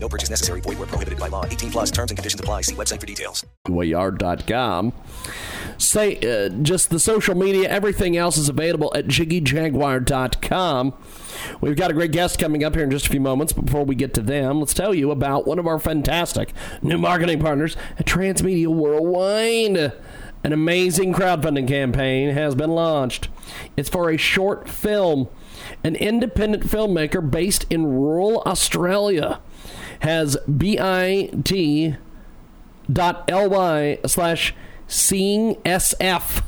No purchase necessary. Void where prohibited by law. 18 plus terms and conditions apply. See website for details. Wayard.com. Say, just the social media, everything else is available at JiggyJaguar.com. We've got a great guest coming up here in just a few moments. Before we get to them, let's tell you about one of our fantastic new marketing partners at Transmedia Worldwide. An amazing crowdfunding campaign has been launched. It's for a short film. An independent filmmaker based in rural Australia has bit.ly/seeing SF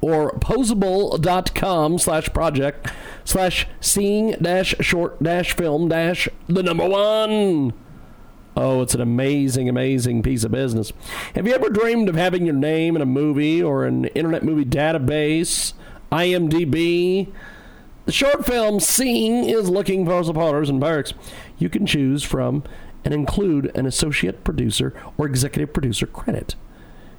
or posable.com/project/seeing-short-film-the-number-one. Oh, it's an amazing, amazing piece of business. Have you ever dreamed of having your name in a movie or an internet movie database, IMDb? The short film Seeing is looking for supporters and perks. You can choose from and include an associate producer or executive producer credit.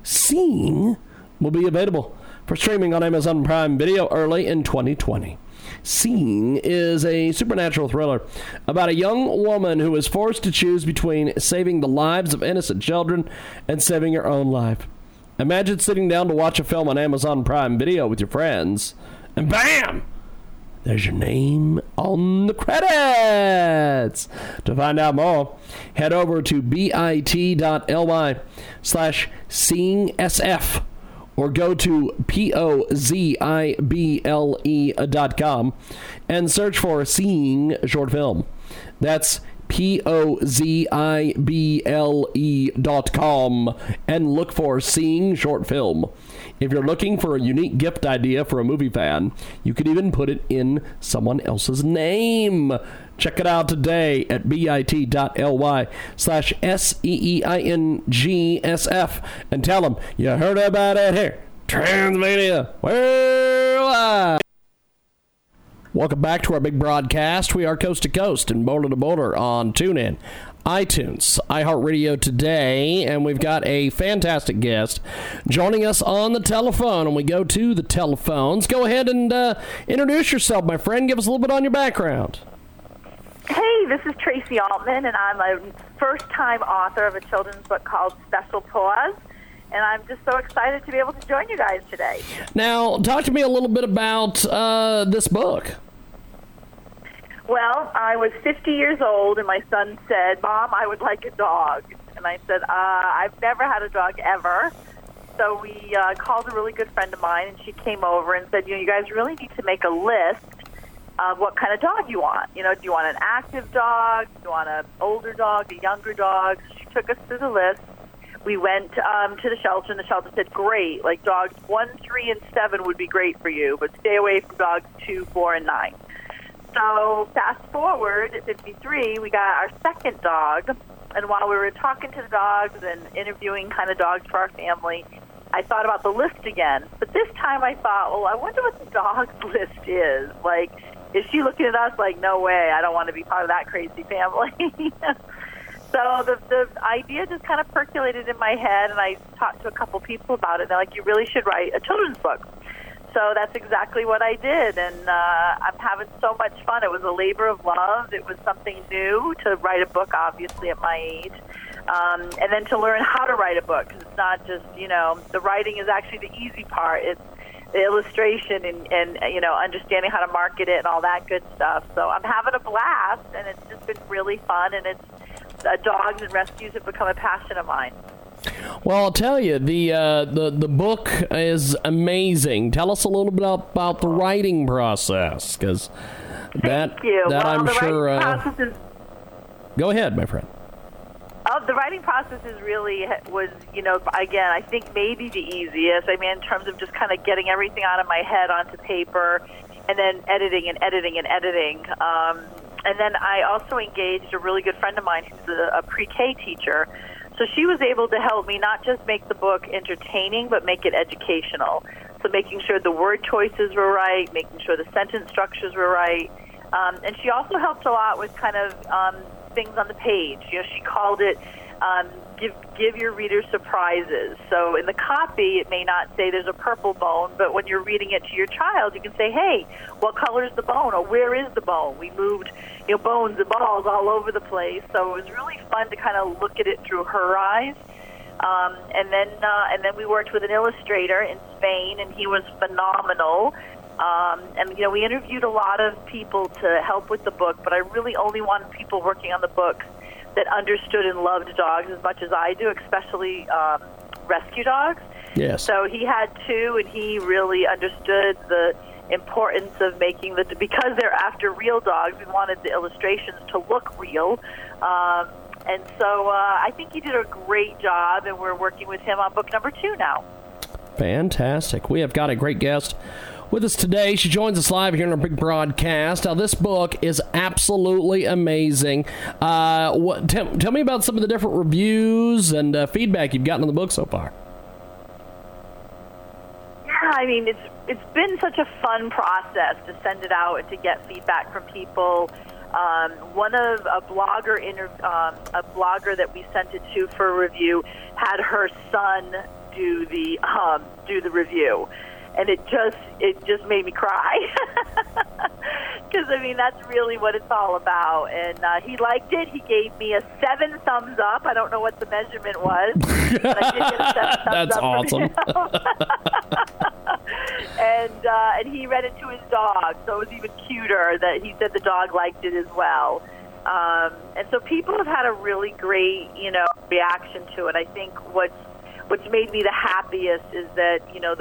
Seeing will be available for streaming on Amazon Prime Video early in 2020. Seeing is a supernatural thriller about a young woman who is forced to choose between saving the lives of innocent children and saving her own life. Imagine sitting down to watch a film on Amazon Prime Video with your friends, and bam! There's your name on the credits. To find out more, head over to bit.ly/seeing SF or go to Pozible.com and search for Seeing Short Film. That's Pozible.com and look for Seeing Short Film. If you're looking for a unique gift idea for a movie fan, you could even put it in someone else's name. Check it out today at bit.ly/seeing SF and tell them you heard about it here. Transmedia Worldwide. Welcome back to our big broadcast. We are coast to coast and boulder to boulder on TuneIn, iTunes, iHeartRadio today, and we've got a fantastic guest joining us on the telephone, and we go to the telephones. Go ahead and introduce yourself, my friend. Give us a little bit on your background. Hey, this is Tracy Altman, and I'm a first-time author of a children's book called Special Paws. And I'm just so excited to be able to join you guys today. Now, talk to me a little bit about this book. Well, I was 50 years old, and my son said, Mom, I would like a dog. And I said, I've never had a dog ever. So we called a really good friend of mine, and she came over and said, you guys really need to make a list of what kind of dog you want. Do you want an active dog? Do you want an older dog, a younger dog? She took us through the list. We went to the shelter, and the shelter said, great, like dogs 1, 3, and 7 would be great for you, but stay away from dogs 2, 4, and 9. So fast forward at 53, we got our second dog, and while we were talking to the dogs and interviewing kind of dogs for our family, I thought about the list again. But this time I thought, well, I wonder what the dog's list is. Like, is she looking at us like, no way, I don't want to be part of that crazy family? So the idea just kind of percolated in my head, and I talked to a couple people about it. They're like, you really should write a children's book. So that's exactly what I did, and I'm having so much fun. It was a labor of love. It was something new to write a book, obviously, at my age, and then to learn how to write a book. Cause it's not just, the writing is actually the easy part. It's the illustration and understanding how to market it and all that good stuff. So I'm having a blast, and it's just been really fun, and it's dogs and rescues have become a passion of mine. Well, I'll tell you, the book is amazing. Tell us a little bit about the writing process, because Go ahead, my friend. The writing process is really again, I think maybe the easiest. I mean, in terms of just kind of getting everything out of my head onto paper, and then editing. And then I also engaged a really good friend of mine who's a pre-K teacher So she was able to help me not just make the book entertaining, but make it educational. So making sure the word choices were right, making sure the sentence structures were right. And she also helped a lot with kind of things on the page. You know, she called it give your readers surprises. So in the copy, it may not say there's a purple bone, but when you're reading it to your child, you can say, hey, what color is the bone? Or where is the bone? We moved, you know, bones and balls all over the place. So it was really fun to kind of look at it through her eyes. And then we worked with an illustrator in Spain, and he was phenomenal. And, you know, we interviewed a lot of people to help with the book, but I really only wanted people working on the book that understood and loved dogs as much as I do, especially rescue dogs. Yes. So he had two, and he really understood the importance of making the, because they're after real dogs, we wanted the illustrations to look real. And so I think he did a great job, and we're working with him on book number 2 now. Fantastic. We have got a great guest with us today. She joins us live here on our big broadcast. Now, this book is absolutely amazing. Tell me about some of the different reviews and feedback you've gotten on the book so far. Yeah, I mean, it's been such a fun process to send it out and to get feedback from people. One of a blogger that we sent it to for review had her son do the review. And it just made me cry, because I mean that's really what it's all about. And he liked it. He gave me a 7 thumbs up. I don't know what the measurement was, but I did get a 7 thumbs that's up awesome. And he read it to his dog, so it was even cuter that he said the dog liked it as well. And so people have had a really great, you know, reaction to it. I think What's made me the happiest is that, you know,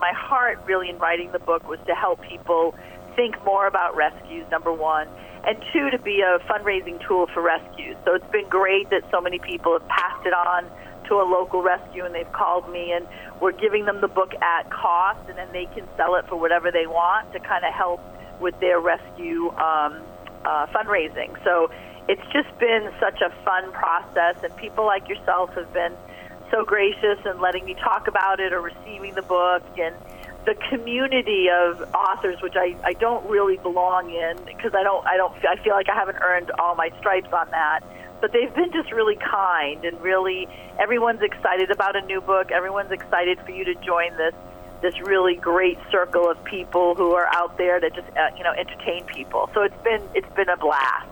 my heart really in writing the book was to help people think more about rescues, number one, and two, to be a fundraising tool for rescues. So it's been great that so many people have passed it on to a local rescue, and they've called me, and we're giving them the book at cost, and then they can sell it for whatever they want to kind of help with their rescue fundraising. So it's just been such a fun process, and people like yourself have been so gracious and letting me talk about it or receiving the book, and the community of authors, which I don't really belong in because I feel like I haven't earned all my stripes on that, but they've been just really kind, and really everyone's excited about a new book. Everyone's excited for you to join this really great circle of people who are out there to just entertain people. So it's been a blast.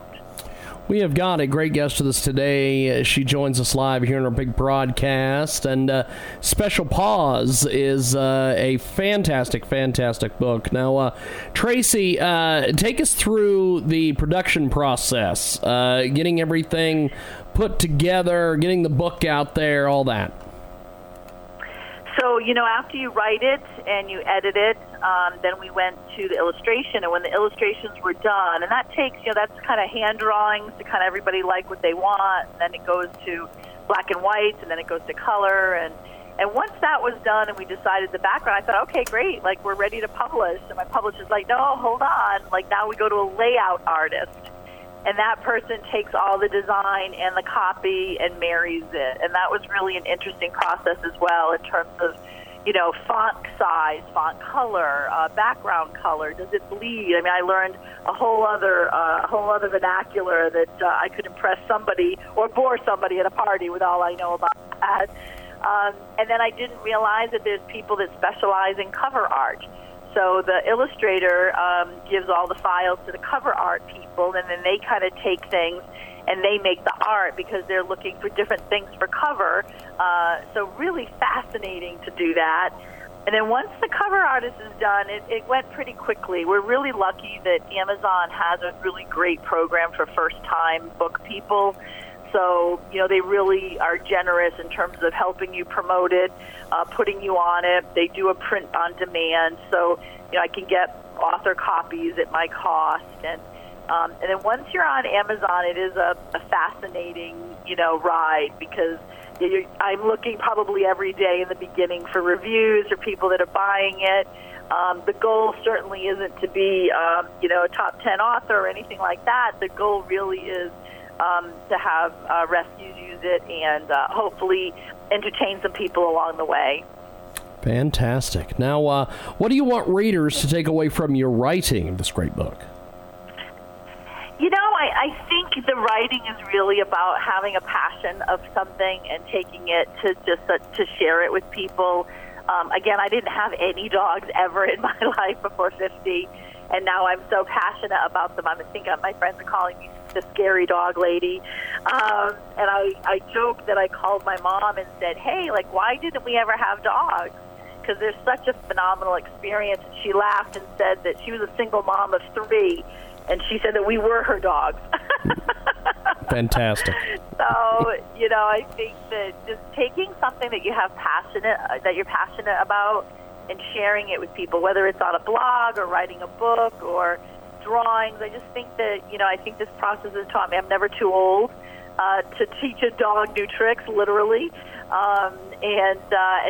We have got a great guest with us today. She joins us live here in our big broadcast. And Special Paws is a fantastic, fantastic book. Now, Tracy, take us through the production process, getting everything put together, getting the book out there, all that. So, you know, after you write it and you edit it, then we went to the illustration, and when the illustrations were done, and that takes, you know, that's kind of hand drawings to kind of everybody like what they want, and then it goes to black and white, and then it goes to color, and once that was done and we decided the background, I thought, okay, great, like, we're ready to publish, and my publisher's like, no, hold on, like, now we go to a layout artist, and that person takes all the design and the copy and marries it, and that was really an interesting process as well in terms of, you know, font size, font color, background color. Does it bleed? I mean, I learned a whole other vernacular that I could impress somebody or bore somebody at a party with all I know about that. And then I didn't realize that there's people that specialize in cover art. So the illustrator gives all the files to the cover art people, and then they kind of take things and they make the art because they're looking for different things for cover. So really fascinating to do that. And then once the cover artist is done, it went pretty quickly. We're really lucky that Amazon has a really great program for first-time book people. So, you know, they really are generous in terms of helping you promote it, putting you on it. They do a print on demand. So, you know, I can get author copies at my cost. And then once you're on Amazon, it is a fascinating, you know, ride, because I'm looking probably every day in the beginning for reviews or people that are buying it. The goal certainly isn't to be, you know, a top 10 author or anything like that. The goal really is to have rescues use it and hopefully entertain some people along the way. Fantastic. Now, what do you want readers to take away from your writing of this great book? You know, I think the writing is really about having a passion of something and taking it to just to share it with people. Again, I didn't have any dogs ever in my life before 50, and now I'm so passionate about them. I think my friends are calling me the scary dog lady. And I joke that I called my mom and said, hey, like, why didn't we ever have dogs? Because they're such a phenomenal experience. And she laughed and said that she was a single mom of three, and she said that we were her dogs. Fantastic. So, you know, I think that just taking something that you have that you're passionate about and sharing it with people, whether it's on a blog or writing a book or drawings, I just think that, you know, I think this process has taught me I'm never too old to teach a dog new tricks, literally, and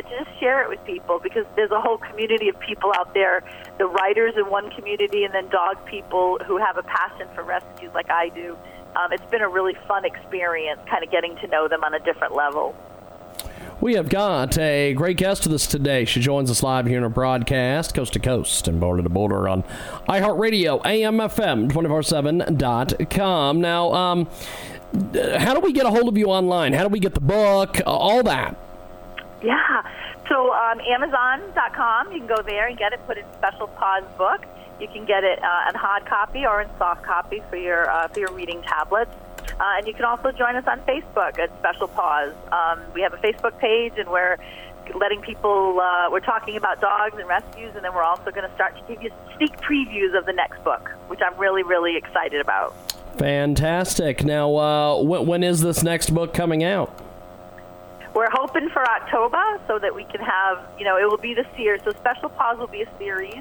just share it with people, because there's a whole community of people out there, the writers in one community and then dog people who have a passion for rescues like I do. It's been a really fun experience, kind of getting to know them on a different level. We have got a great guest with us today. She joins us live here in a broadcast, coast to coast and border to border on iHeartRadio, AMFM, 247.com. Now, how do we get a hold of you online? How do we get the book? All that. Yeah. So Amazon.com, you can go there and get it, put in Special Paws book. You can get it in hard copy or in soft copy for your reading tablets. And you can also join us on Facebook at Special Paws. We have a Facebook page, and we're letting people, we're talking about dogs and rescues, and then we're also going to start to give you sneak previews of the next book, which I'm really, really excited about. Fantastic. Now, when is this next book coming out? We're hoping for October so that we can have, you know, it will be the series. So Special Paws will be a series.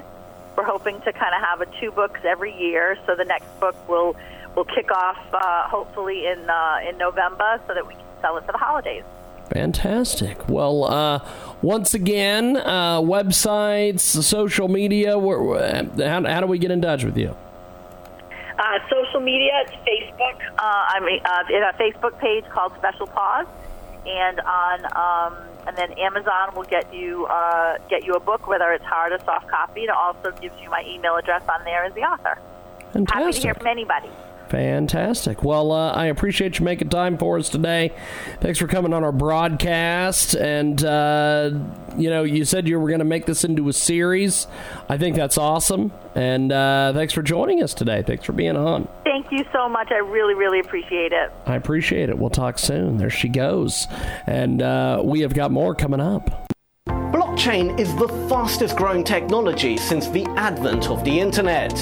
We're hoping to kind of have a 2 books every year, so the next book will kick off hopefully in November, so that we can sell it for the holidays. Fantastic. Well, once again, websites, social media. How do we get in touch with you? Social media, it's Facebook. In a Facebook page called Special Paws, and on. And then Amazon will get you a book, whether it's hard or soft copy. It also gives you my email address on there as the author. Fantastic. Happy to hear from anybody. Fantastic. Well, I appreciate you making time for us today. Thanks for coming on our broadcast. And, you know, you said you were going to make this into a series. I think that's awesome. And thanks for joining us today. Thanks for being on. Thank you so much. I really, really appreciate it. I appreciate it. We'll talk soon. There she goes. And we have got more coming up. Blockchain is the fastest growing technology since the advent of the internet.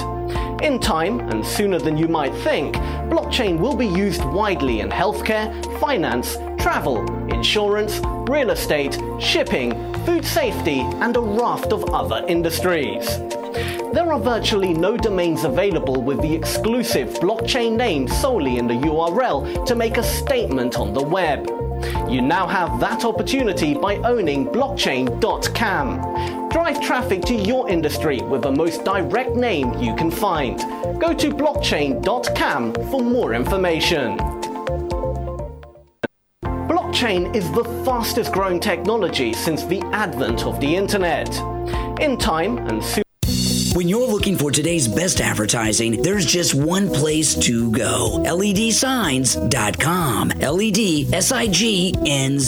In time, and sooner than you might think, blockchain will be used widely in healthcare, finance, travel, insurance, real estate, shipping, food safety, and a raft of other industries. There are virtually no domains available with the exclusive blockchain name solely in the URL to make a statement on the web. You now have that opportunity by owning blockchain.cam. Drive traffic to your industry with the most direct name you can find. Go to blockchain.cam for more information. Blockchain is the fastest growing technology since the advent of the internet. In time and soon. When you're looking for today's best advertising, there's just one place to go. LEDsigns.com. LEDsigns.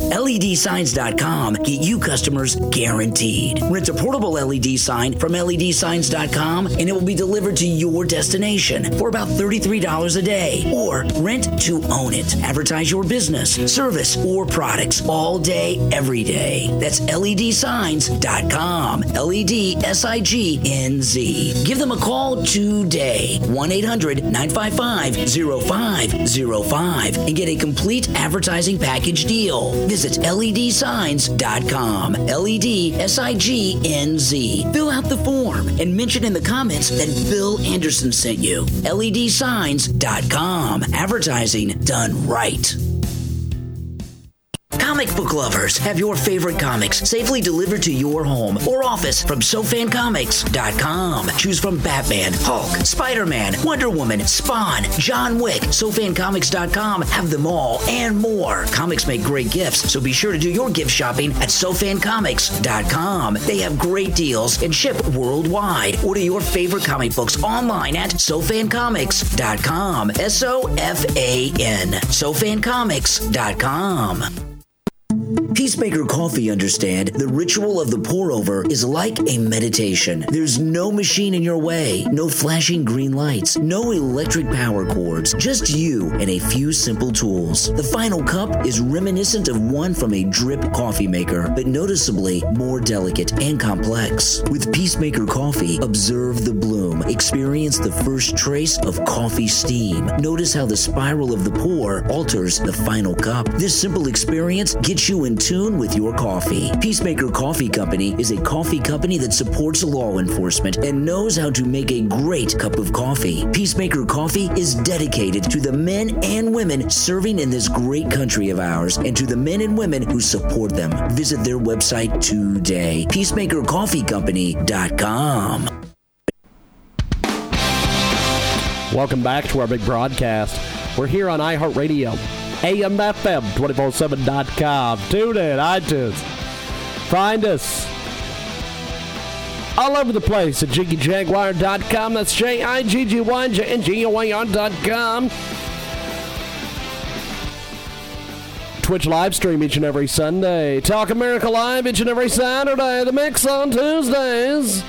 LEDsigns.com get you customers guaranteed. Rent a portable LED sign from LEDsigns.com and it will be delivered to your destination for about $33 a day. Or rent to own it. Advertise your business, service, or products all day, every day. That's LEDsigns.com. LEDsigns. NZ. Give them a call today, 1-800-955-0505, and get a complete advertising package deal. Visit LEDsigns.com, LEDsigns. Fill out the form and mention in the comments that Bill Anderson sent you. LEDsigns.com. Advertising done right. Comic book lovers, have your favorite comics safely delivered to your home or office from SoFanComics.com. Choose from Batman, Hulk, Spider-Man, Wonder Woman, Spawn, John Wick. SoFanComics.com have them all and more. Comics make great gifts, so be sure to do your gift shopping at SoFanComics.com. They have great deals and ship worldwide. Order your favorite comic books online at SoFanComics.com. SoFan. SoFanComics.com. Peacemaker Coffee understand the ritual of the pour-over is like a meditation. There's no machine in your way, no flashing green lights, no electric power cords, just you and a few simple tools. The final cup is reminiscent of one from a drip coffee maker, but noticeably more delicate and complex. With Peacemaker Coffee, observe the bloom, experience the first trace of coffee steam. Notice how the spiral of the pour alters the final cup. This simple experience gets you in tune with your coffee. Peacemaker Coffee Company is a coffee company that supports law enforcement and knows how to make a great cup of coffee. Peacemaker Coffee is dedicated to the men and women serving in this great country of ours and to the men and women who support them. Visit their website today, peacemakercoffeecompany.com. Welcome back to our big broadcast. We're here on iHeartRadio, AM.FM247.com. Tune in, iTunes. Find us all over the place at JiggyJaguar.com. That's JiggyJaguar.com. Twitch live stream each and every Sunday. Talk America Live each and every Saturday. The Mix on Tuesdays.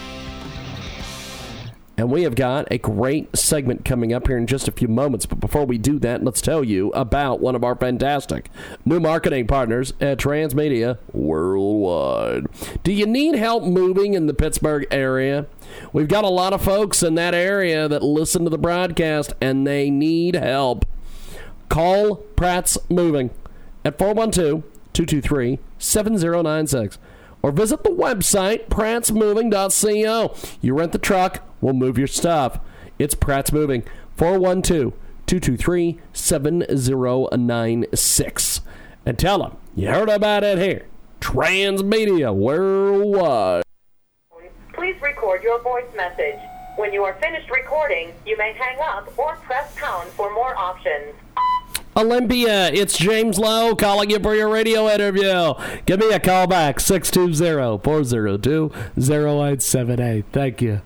And we have got a great segment coming up here in just a few moments. But before we do that, let's tell you about one of our fantastic new marketing partners at Transmedia Worldwide. Do you need help moving in the Pittsburgh area? We've got a lot of folks in that area that listen to the broadcast, and they need help. Call Pratt's Moving at 412-223-7096. Or visit the website, prattsmoving.co. You rent the truck, we'll move your stuff. It's Pratt's Moving, 412-223-7096. And tell them you heard about it here. Transmedia Worldwide. Please record your voice message. When you are finished recording, you may hang up or press pound for more options. Olympia, it's James Lowe calling you for your radio interview. Give me a call back, 620-402-0878. Thank you.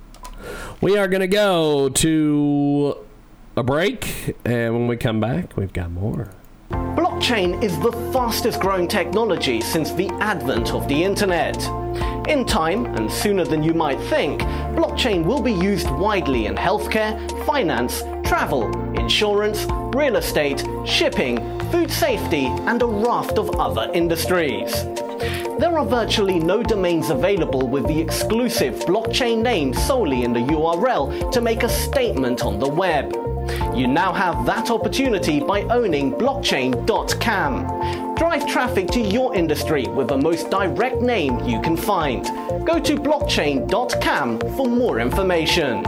We are going to go to a break, and when we come back, we've got more. Blockchain is the fastest growing technology since the advent of the internet. In time, and sooner than you might think, blockchain will be used widely in healthcare, finance, travel, insurance, real estate, shipping, food safety, and a raft of other industries. There are virtually no domains available with the exclusive blockchain name solely in the URL to make a statement on the web. You now have that opportunity by owning blockchain.cam. Drive traffic to your industry with the most direct name you can find. Go to blockchain.cam for more information.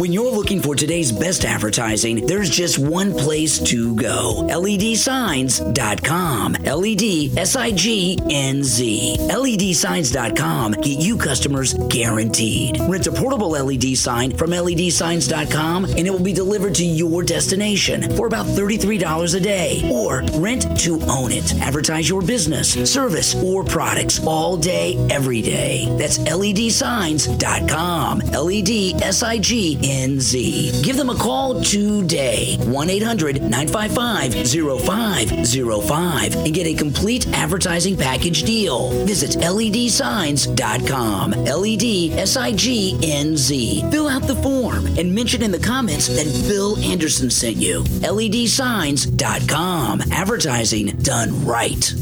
When you're looking for today's best advertising, there's just one place to go. LEDsigns.com. LEDSIGNZ. LEDsigns.com. Get you customers guaranteed. Rent a portable LED sign from LEDsigns.com and it will be delivered to your destination for about $33 a day. Or rent to own it. Advertise your business, service, or products all day, every day. That's LEDsigns.com. LEDSIGNZ. Give them a call today, 1-800-955-0505, and get a complete advertising package deal. Visit LEDsigns.com, LEDSIGNZ. Fill out the form and mention in the comments that Bill Anderson sent you. LEDsigns.com, advertising done right.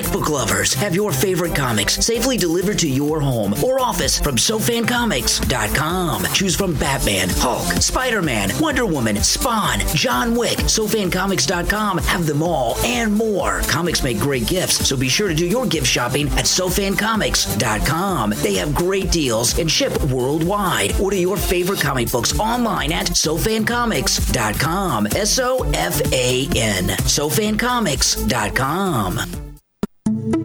Comic book lovers, have your favorite comics safely delivered to your home or office from SoFanComics.com. Choose from Batman, Hulk, Spider-Man, Wonder Woman, Spawn, John Wick. SoFanComics.com have them all and more. Comics make great gifts, so be sure to do your gift shopping at SoFanComics.com. They have great deals and ship worldwide. Order your favorite comic books online at SoFanComics.com. SOFAN. SoFanComics.com.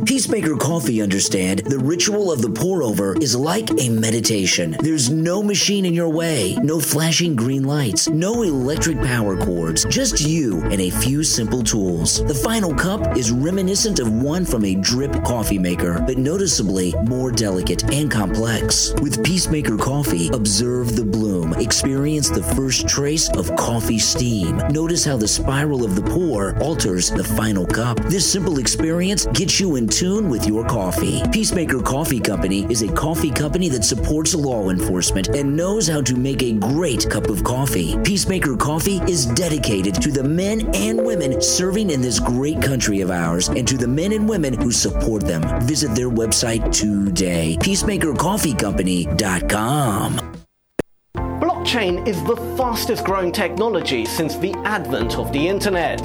Peacemaker Coffee understand the ritual of the pour-over is like a meditation. There's no machine in your way, no flashing green lights, no electric power cords, just you and a few simple tools. The final cup is reminiscent of one from a drip coffee maker, but noticeably more delicate and complex. With Peacemaker Coffee, observe the bloom, experience the first trace of coffee steam. Notice how the spiral of the pour alters the final cup. This simple experience gets you in tune with your coffee. Peacemaker Coffee Company is a coffee company that supports law enforcement and knows how to make a great cup of coffee. Peacemaker Coffee is dedicated to the men and women serving in this great country of ours and to the men and women who support them. Visit their website today, peacemakercoffeecompany.com. Blockchain is the fastest growing technology since the advent of the internet.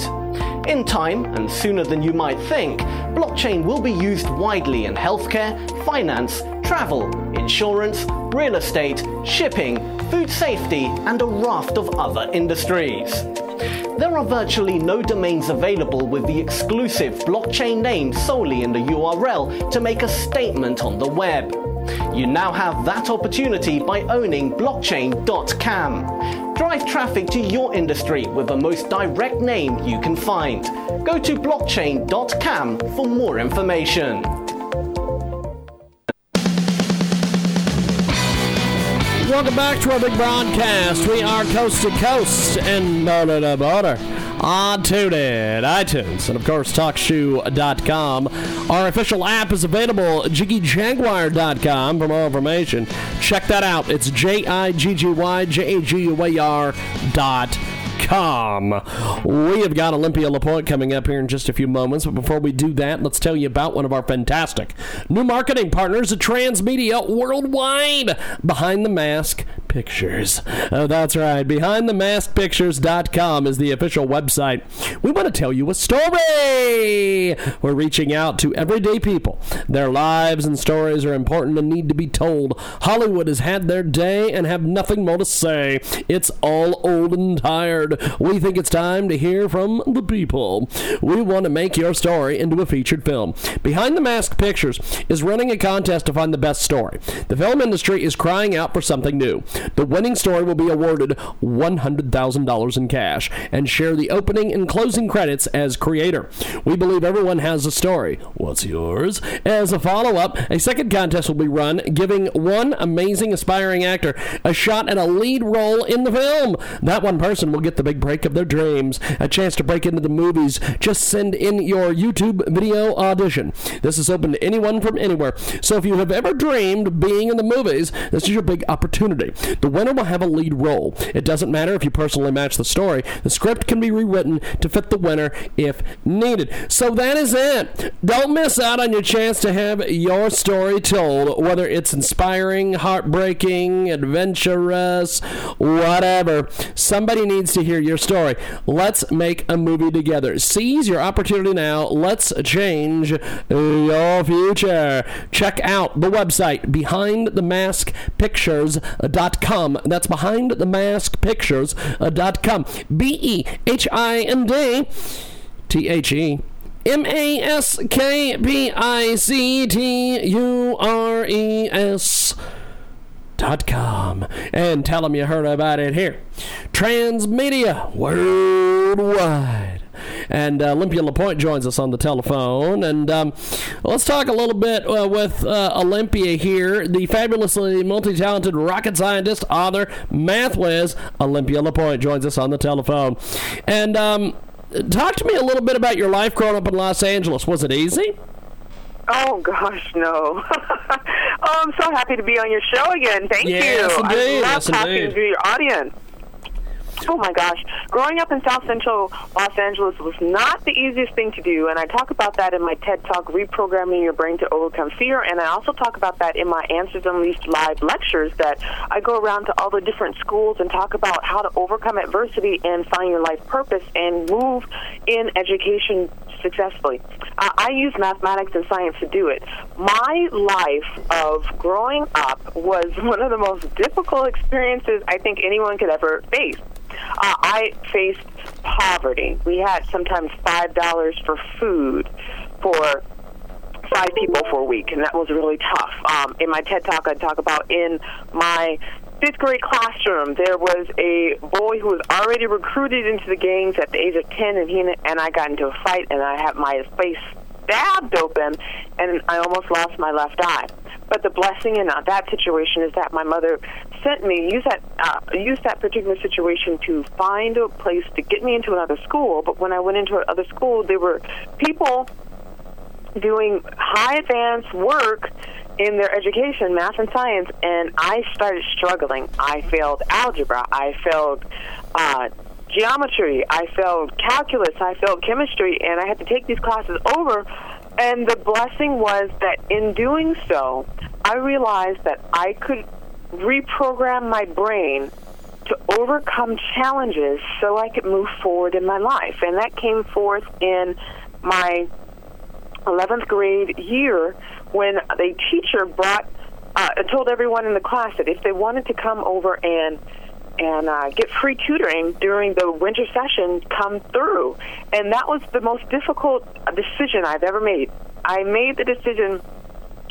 In time, and sooner than you might think, blockchain will be used widely in healthcare, finance, travel, insurance, real estate, shipping, food safety, and a raft of other industries. There are virtually no domains available with the exclusive blockchain name solely in the URL to make a statement on the web. You now have that opportunity by owning blockchain.cam. Drive traffic to your industry with the most direct name you can find. Go to blockchain.cam for more information. Welcome back to our big broadcast. We are coast to coast and border to border on TuneIn, iTunes, and of course TalkShoe.com. Our official app is available at JiggyJaguar.com for more information. Check that out. It's JiggyJaguar.com. We have got Olympia LePoint coming up here in just a few moments, but before we do that, let's tell you about one of our fantastic new marketing partners at Transmedia Worldwide, Behind the Mask Pictures. Oh, that's right. BehindTheMaskPictures.com is the official website. We want to tell you a story. We're reaching out to everyday people. Their lives and stories are important and need to be told. Hollywood has had their day and have nothing more to say. It's all old and tired. We think it's time to hear from the people. We want to make your story into a featured film. Behind the Mask Pictures is running a contest to find the best story. The film industry is crying out for something new. The winning story will be awarded $100,000 in cash and share the opening and closing credits as creator. We believe everyone has a story. What's yours? As a follow-up, a second contest will be run, giving one amazing aspiring actor a shot at a lead role in the film. That one person will get the big break of their dreams, a chance to break into the movies. Just send in your YouTube video audition. This is open to anyone from anywhere. So if you have ever dreamed of being in the movies, this is your big opportunity. The winner will have a lead role. It doesn't matter if you personally match the story. The script can be rewritten to fit the winner if needed. So that is it. Don't miss out on your chance to have your story told, whether it's inspiring, heartbreaking, adventurous, whatever. Somebody needs to hear your story. Let's make a movie together. Seize your opportunity now. Let's change your future. Check out the website, BehindTheMaskPictures.com. That's BehindTheMaskPictures.com. BehindTheMaskPictures.com. And tell them you heard about it here. Transmedia Worldwide. And Olympia LePoint joins us on the telephone. And let's talk a little bit with Olympia here, the fabulously multi-talented rocket scientist, author, math whiz. Olympia LePoint joins us on the telephone. And talk to me a little bit about your life growing up in Los Angeles. Was it easy? Oh, gosh, no. Oh, I'm so happy to be on your show again. Thank you. Yes, indeed. I love talking to your audience. Oh my gosh. Growing up in South Central Los Angeles was not the easiest thing to do, and I talk about that in my TED Talk, Reprogramming Your Brain to Overcome Fear, and I also talk about that in my Answers Unleashed live lectures that I go around to all the different schools and talk about how to overcome adversity and find your life purpose and move in education successfully. I use mathematics and science to do it. My life of growing up was one of the most difficult experiences I think anyone could ever face. I faced poverty. We had sometimes $5 for food for 5 people for a week, and that was really tough. In my TED Talk, I talk about in my 5th grade classroom, there was a boy who was already recruited into the gangs at the age of 10, and he and I got into a fight, and I had my face stabbed open, and I almost lost my left eye. But the blessing in that situation is that my mother sent me, used that particular situation to find a place to get me into another school. But when I went into another school, there were people doing high advanced work in their education, math and science, and I started struggling. I failed algebra. I failed geometry. I failed calculus. I failed chemistry, and I had to take these classes over. And the blessing was that in doing so, I realized that I could reprogram my brain to overcome challenges so I could move forward in my life. And that came forth in my 11th grade year when a teacher told everyone in the class that if they wanted to come over and get free tutoring during the winter session, come through. And that was the most difficult decision I've ever made. I made the decision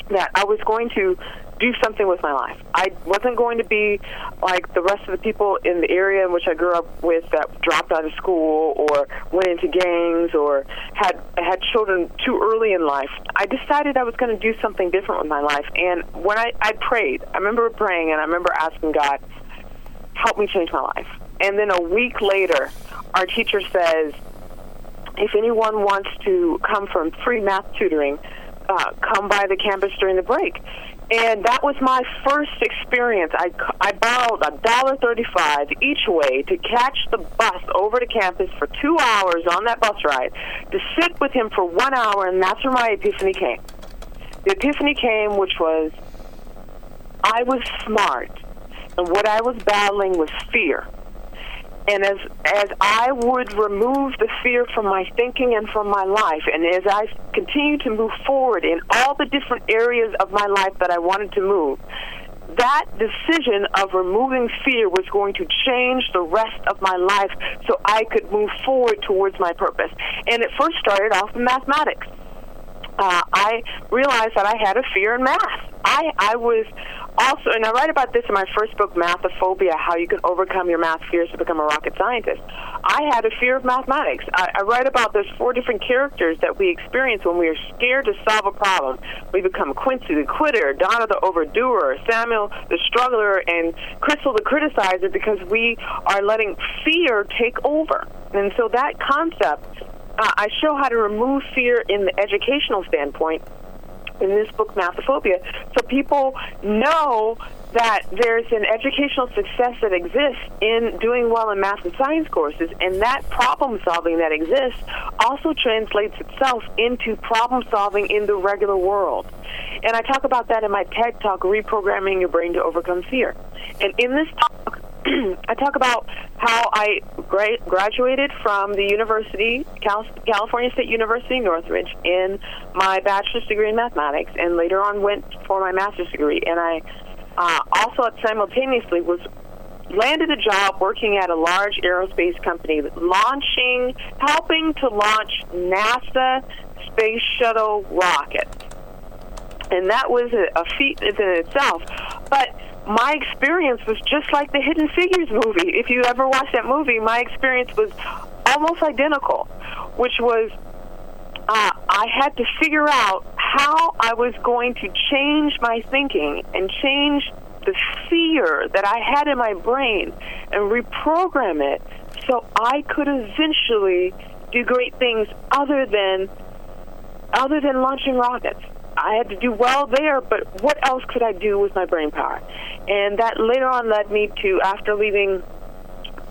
that I was going to do something with my life. I wasn't going to be like the rest of the people in the area in which I grew up with that dropped out of school or went into gangs or had children too early in life. I decided I was going to do something different with my life. And when I prayed, I remember praying and I remember asking God, help me change my life. And then a week later, our teacher says, if anyone wants to come from free math tutoring, come by the campus during the break. And that was my first experience. I borrowed $1.35 each way to catch the bus over to campus for 2 hours on that bus ride, to sit with him for 1 hour, and that's where my epiphany came. The epiphany came, which was, I was smart, and what I was battling was fear. And as I would remove the fear from my thinking and from my life, and as I continued to move forward in all the different areas of my life that I wanted to move, that decision of removing fear was going to change the rest of my life so I could move forward towards my purpose. And it first started off in mathematics. I realized that I had a fear in math. I was also, and I write about this in my first book, Mathophobia, how you can overcome your math fears to become a rocket scientist. I had a fear of mathematics. I write about those 4 different characters that we experience when we are scared to solve a problem. We become Quincy the quitter, Donna the overdoer, Samuel the struggler, and Crystal the criticizer, because we are letting fear take over. And so that concept, I show how to remove fear in the educational standpoint in this book, Mathophobia, so people know that there's an educational success that exists in doing well in math and science courses, and that problem solving that exists also translates itself into problem solving in the regular world. And I talk about that in my TED Talk, Reprogramming Your Brain to Overcome Fear. And in this talk, I talk about how I graduated from the university, California State University Northridge, in my bachelor's degree in mathematics, and later on went for my master's degree. And I also simultaneously landed a job working at a large aerospace company, helping to launch NASA space shuttle rockets. And that was a feat in itself. But my experience was just like the Hidden Figures movie. If you ever watched that movie, my experience was almost identical, which was I had to figure out how I was going to change my thinking and change the fear that I had in my brain and reprogram it so I could eventually do great things other than launching rockets. I had to do well there, but what else could I do with my brain power? And that later on led me to, after leaving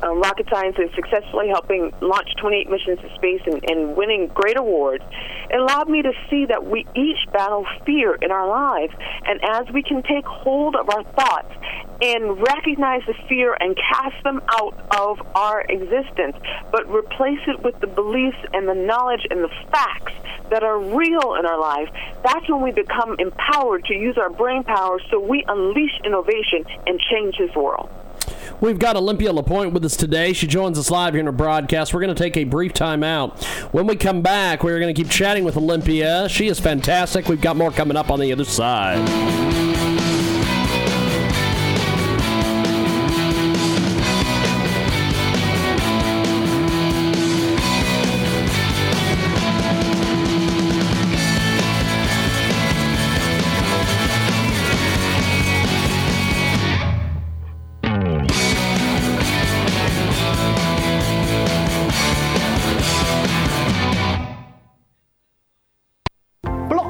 rocket science and successfully helping launch 28 missions to space and winning great awards, it allowed me to see that we each battle fear in our lives. And as we can take hold of our thoughts and recognize the fear and cast them out of our existence, but replace it with the beliefs and the knowledge and the facts that are real in our life, that's when we become empowered to use our brain power so we unleash innovation and change this world. We've got Olympia LePoint with us today. She joins us live here in our broadcast. We're going to take a brief time out. When we come back, we're going to keep chatting with Olympia. She is fantastic. We've got more coming up on the other side.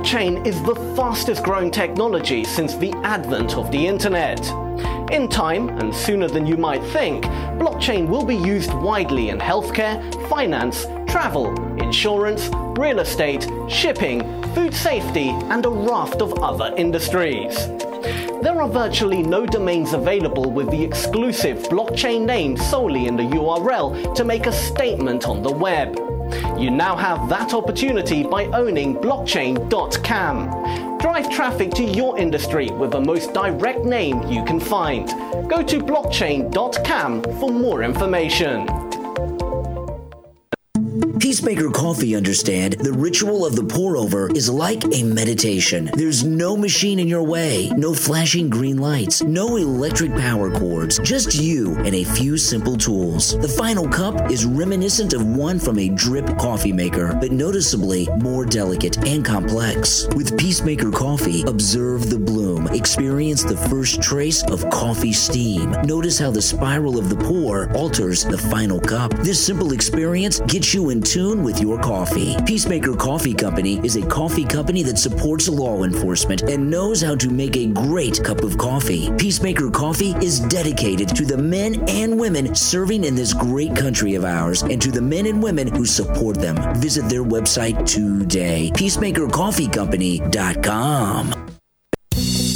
Blockchain is the fastest growing technology since the advent of the internet. In time, and sooner than you might think, blockchain will be used widely in healthcare, finance, travel, insurance, real estate, shipping, food safety, and a raft of other industries. There are virtually no domains available with the exclusive blockchain name solely in the URL to make a statement on the web. You now have that opportunity by owning blockchain.cam. Drive traffic to your industry with the most direct name you can find. Go to blockchain.cam for more information. Peacemaker Coffee understand the ritual of the pour-over is like a meditation. There's no machine in your way, no flashing green lights, no electric power cords, just you and a few simple tools. The final cup is reminiscent of one from a drip coffee maker, but noticeably more delicate and complex. With Peacemaker Coffee, observe the bloom, experience the first trace of coffee steam. Notice how the spiral of the pour alters the final cup. This simple experience gets you in tune with your coffee. Peacemaker Coffee Company is a coffee company that supports law enforcement and knows how to make a great cup of coffee. Peacemaker Coffee is dedicated to the men and women serving in this great country of ours and to the men and women who support them. Visit their website today, peacemakercoffeecompany.com.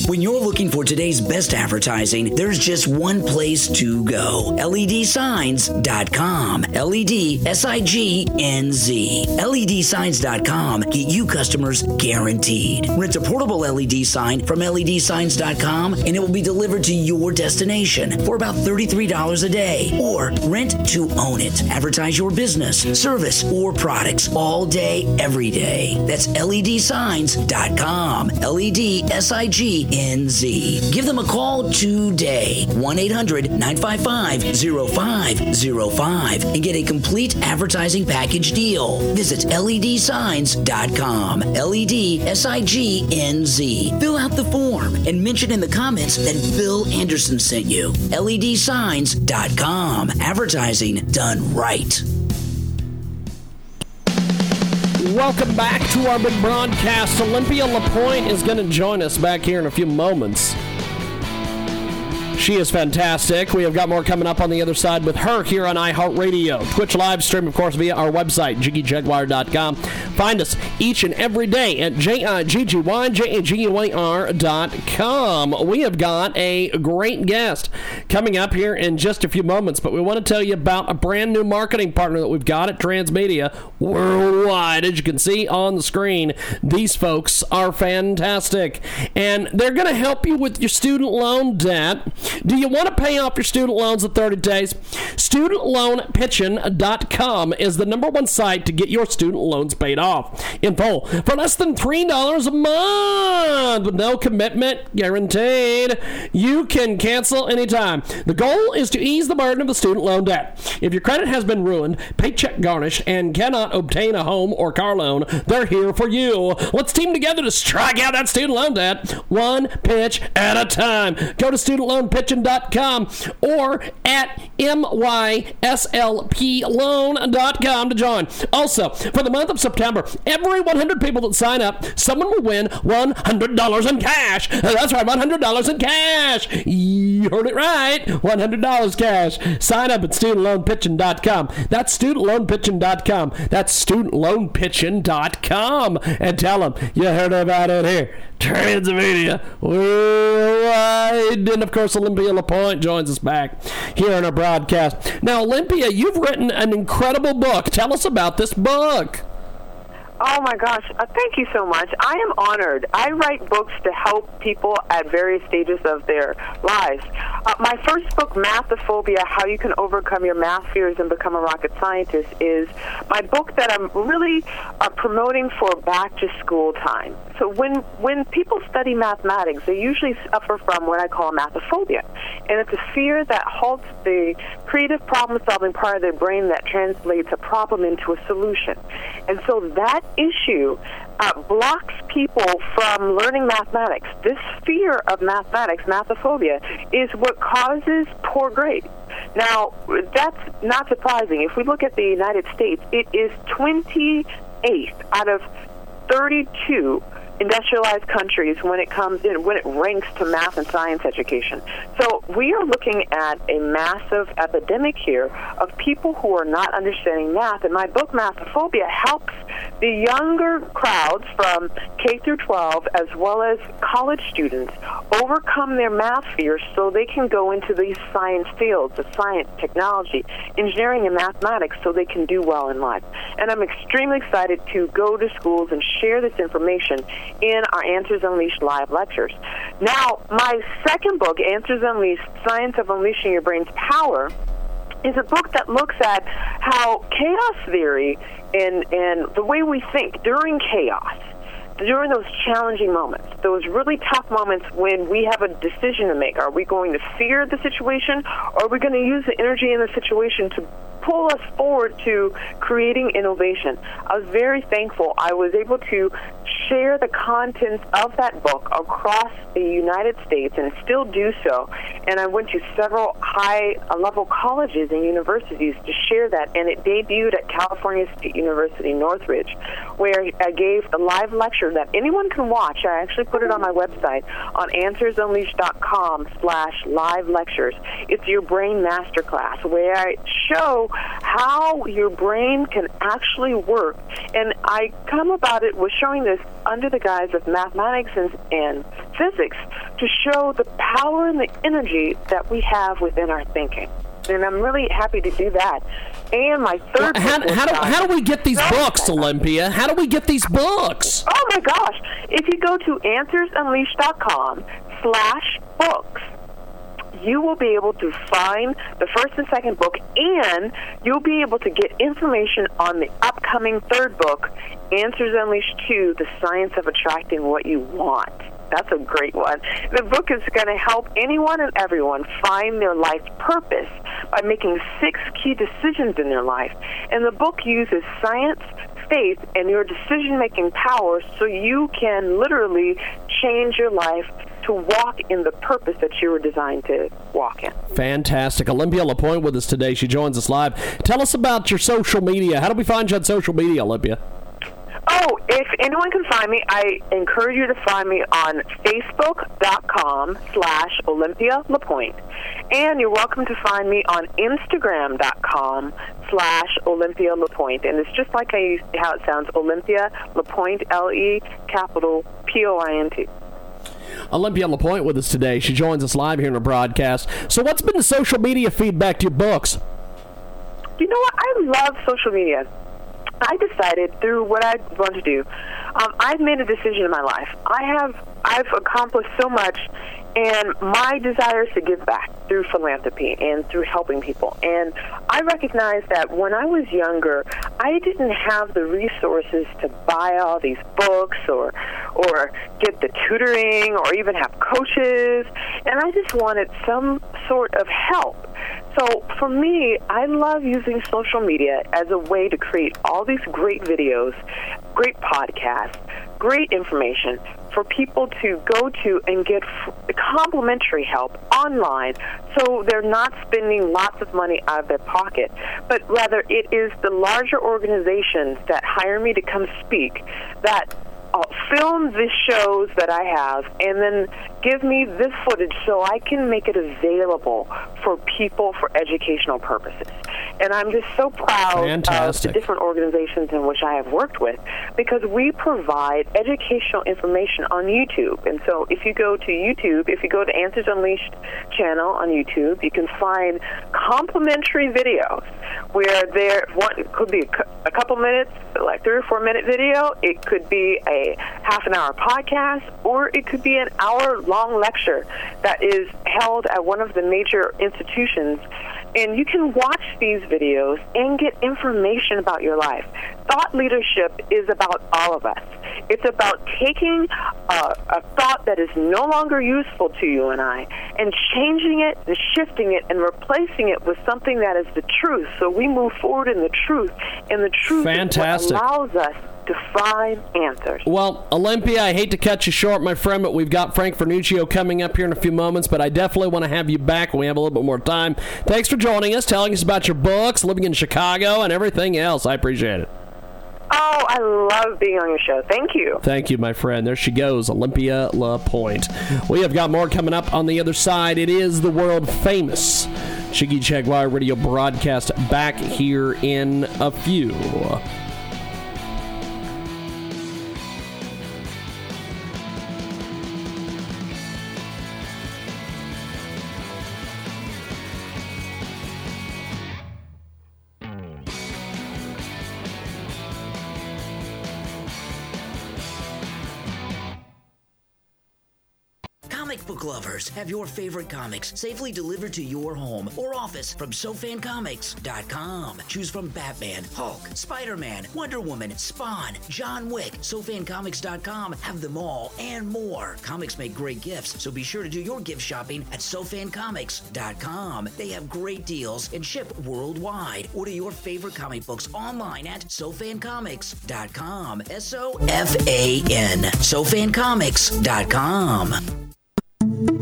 When you're looking for today's best advertising, there's just one place to go. LEDsigns.com. LEDsigns. LEDsigns.com get you customers guaranteed. Rent a portable LED sign from LEDsigns.com and it will be delivered to your destination for about $33 a day. Or rent to own it. Advertise your business, service, or products all day, every day. That's LEDsigns.com. LEDsigns. NZ. Give them a call today, 1-800-955-0505, and get a complete advertising package deal. Visit LEDsigns.com, LEDsigns. Fill out the form and mention in the comments that Phil Anderson sent you. LEDsigns.com. Advertising done right. Welcome back to our big broadcast. Olympia LePoint is going to join us back here in a few moments. She is fantastic. We have got more coming up on the other side with her here on iHeartRadio. Twitch live stream, of course, via our website, JiggyJaguar.com. Find us each and every day at JiggyJaguar.com. We have got a great guest coming up here in just a few moments, but we want to tell you about a brand new marketing partner that we've got at Transmedia Worldwide. As you can see on the screen, these folks are fantastic, and they're going to help you with your student loan debt. Do you want to pay off your student loans in 30 days? StudentLoanPitchin.com is the number one site to get your student loans paid off in full for less than $3 a month with no commitment guaranteed. You can cancel anytime. The goal is to ease the burden of the student loan debt. If your credit has been ruined, paycheck garnished, and cannot obtain a home or car loan, they're here for you. Let's team together to strike out that student loan debt one pitch at a time. Go to student loan MySlipPitchin.com or at MYSLPloan.com to join. Also, for the month of September, every 100 people that sign up, someone will win $100 in cash. That's right, $100 in cash. You heard it right. $100 cash. Sign up at studentloanpitchin.com. That's studentloanpitchin.com. That's studentloanpitchin.com. And tell them you heard about it here. Transmedia Worldwide. And of course, Olympia LePoint joins us back here on our broadcast. Now, Olympia, you've written an incredible book. Tell us about this book. Oh, my gosh. Thank you so much. I am honored. I write books to help people at various stages of their lives. My first book, Mathophobia, How You Can Overcome Your Math Fears and Become a Rocket Scientist, is my book that I'm really promoting for back-to-school time. So when people study mathematics, they usually suffer from what I call mathophobia. And it's a fear that halts the creative problem-solving part of their brain that translates a problem into a solution. And so that issue blocks people from learning mathematics. This fear of mathematics, mathophobia, is what causes poor grades. Now, that's not surprising. If we look at the United States, it is 28th out of 32 industrialized countries when it ranks to math and science education. So we are looking at a massive epidemic here of people who are not understanding math. And my book, Mathophobia, helps the younger crowds from K through 12 as well as college students overcome their math fears so they can go into these science fields of science, technology, engineering, and mathematics so they can do well in life. And I'm extremely excited to go to schools and share this information in our Answers Unleashed live lectures. Now, my second book, Answers Unleashed, Science of Unleashing Your Brain's Power, is a book that looks at how chaos theory and the way we think during chaos, during those challenging moments, those really tough moments when we have a decision to make. Are we going to fear the situation, or are we going to use the energy in the situation to pull us forward to creating innovation? I was very thankful I was able to share the contents of that book across the United States and still do so. And I went to several high-level colleges and universities to share that, and it debuted at California State University Northridge, where I gave a live lecture that anyone can watch. I actually put it on my website on answersunleashed.com/live-lectures. It's your brain masterclass, where I show how your brain can actually work. And I come about it with showing this under the guise of mathematics and physics to show the power and the energy that we have within our thinking. And I'm really happy to do that. And my third book is how do we get these books, Olympia? How do we get these books? Oh, my gosh. If you go to answersunleashed.com/books, you will be able to find the first and second book, and you'll be able to get information on the upcoming third book, Answers Unleashed 2, The Science of Attracting What You Want. That's a great one. The book is going to help anyone and everyone find their life purpose by making 6 key decisions in their life. And the book uses science, faith, and your decision-making power so you can literally change your life to walk in the purpose that you were designed to walk in. Fantastic. Olympia LePoint with us today. She joins us live. Tell us about your social media. How do we find you on social media, Olympia? Oh, if anyone can find me, I encourage you to find me on Facebook.com/Olympia LePoint. And you're welcome to find me on Instagram.com/Olympia LePoint. And it's just like how it sounds, Olympia LePoint, LE POINT. Olympia LePoint with us today. She joins us live here in the broadcast. So what's been the social media feedback to your books? You know what? I love social media. I decided through what I want to do. I've made a decision in my life. I've accomplished so much, and my desire is to give back through philanthropy and through helping people. And I recognize that when I was younger, I didn't have the resources to buy all these books or get the tutoring or even have coaches. And I just wanted some sort of help. So for me, I love using social media as a way to create all these great videos, great podcasts, great information for people to go to and get complimentary help online, so they're not spending lots of money out of their pocket, but rather it is the larger organizations that hire me to come speak that film the shows that I have and then give me this footage so I can make it available for people for educational purposes. And I'm just so proud of the different organizations in which I have worked with, because we provide educational information on YouTube. And so if you go to YouTube, if you go to Answers Unleashed channel on YouTube, you can find complimentary videos where there could be a couple minutes, like 3 or 4 minute video. It could be a half an hour podcast, or it could be an hour long lecture that is held at one of the major institutions. And you can watch these videos and get information about your life. Thought leadership is about all of us. It's about taking a thought that is no longer useful to you and I, and changing it and shifting it and replacing it with something that is the truth. So we move forward in the truth, and the truth is what allows us to find answers. Well, Olympia, I hate to cut you short, my friend, but we've got Frank Vernuccio coming up here in a few moments, but I definitely want to have you back when we have a little bit more time. Thanks for joining us, telling us about your books, living in Chicago, and everything else. I appreciate it. Oh, I love being on your show. Thank you. Thank you, my friend. There she goes, Olympia LePoint. We have got more coming up on the other side. It is the world-famous Jiggy Jaguar radio broadcast, back here in a few. Lovers, have your favorite comics safely delivered to your home or office from SoFanComics.com. Choose from Batman, Hulk, Spider-Man, Wonder Woman, Spawn, John Wick. SoFanComics.com have them all and more. Comics make great gifts, so be sure to do your gift shopping at SoFanComics.com. They have great deals and ship worldwide. Order your favorite comic books online at SoFanComics.com. S-O-F-A-N. SoFanComics.com.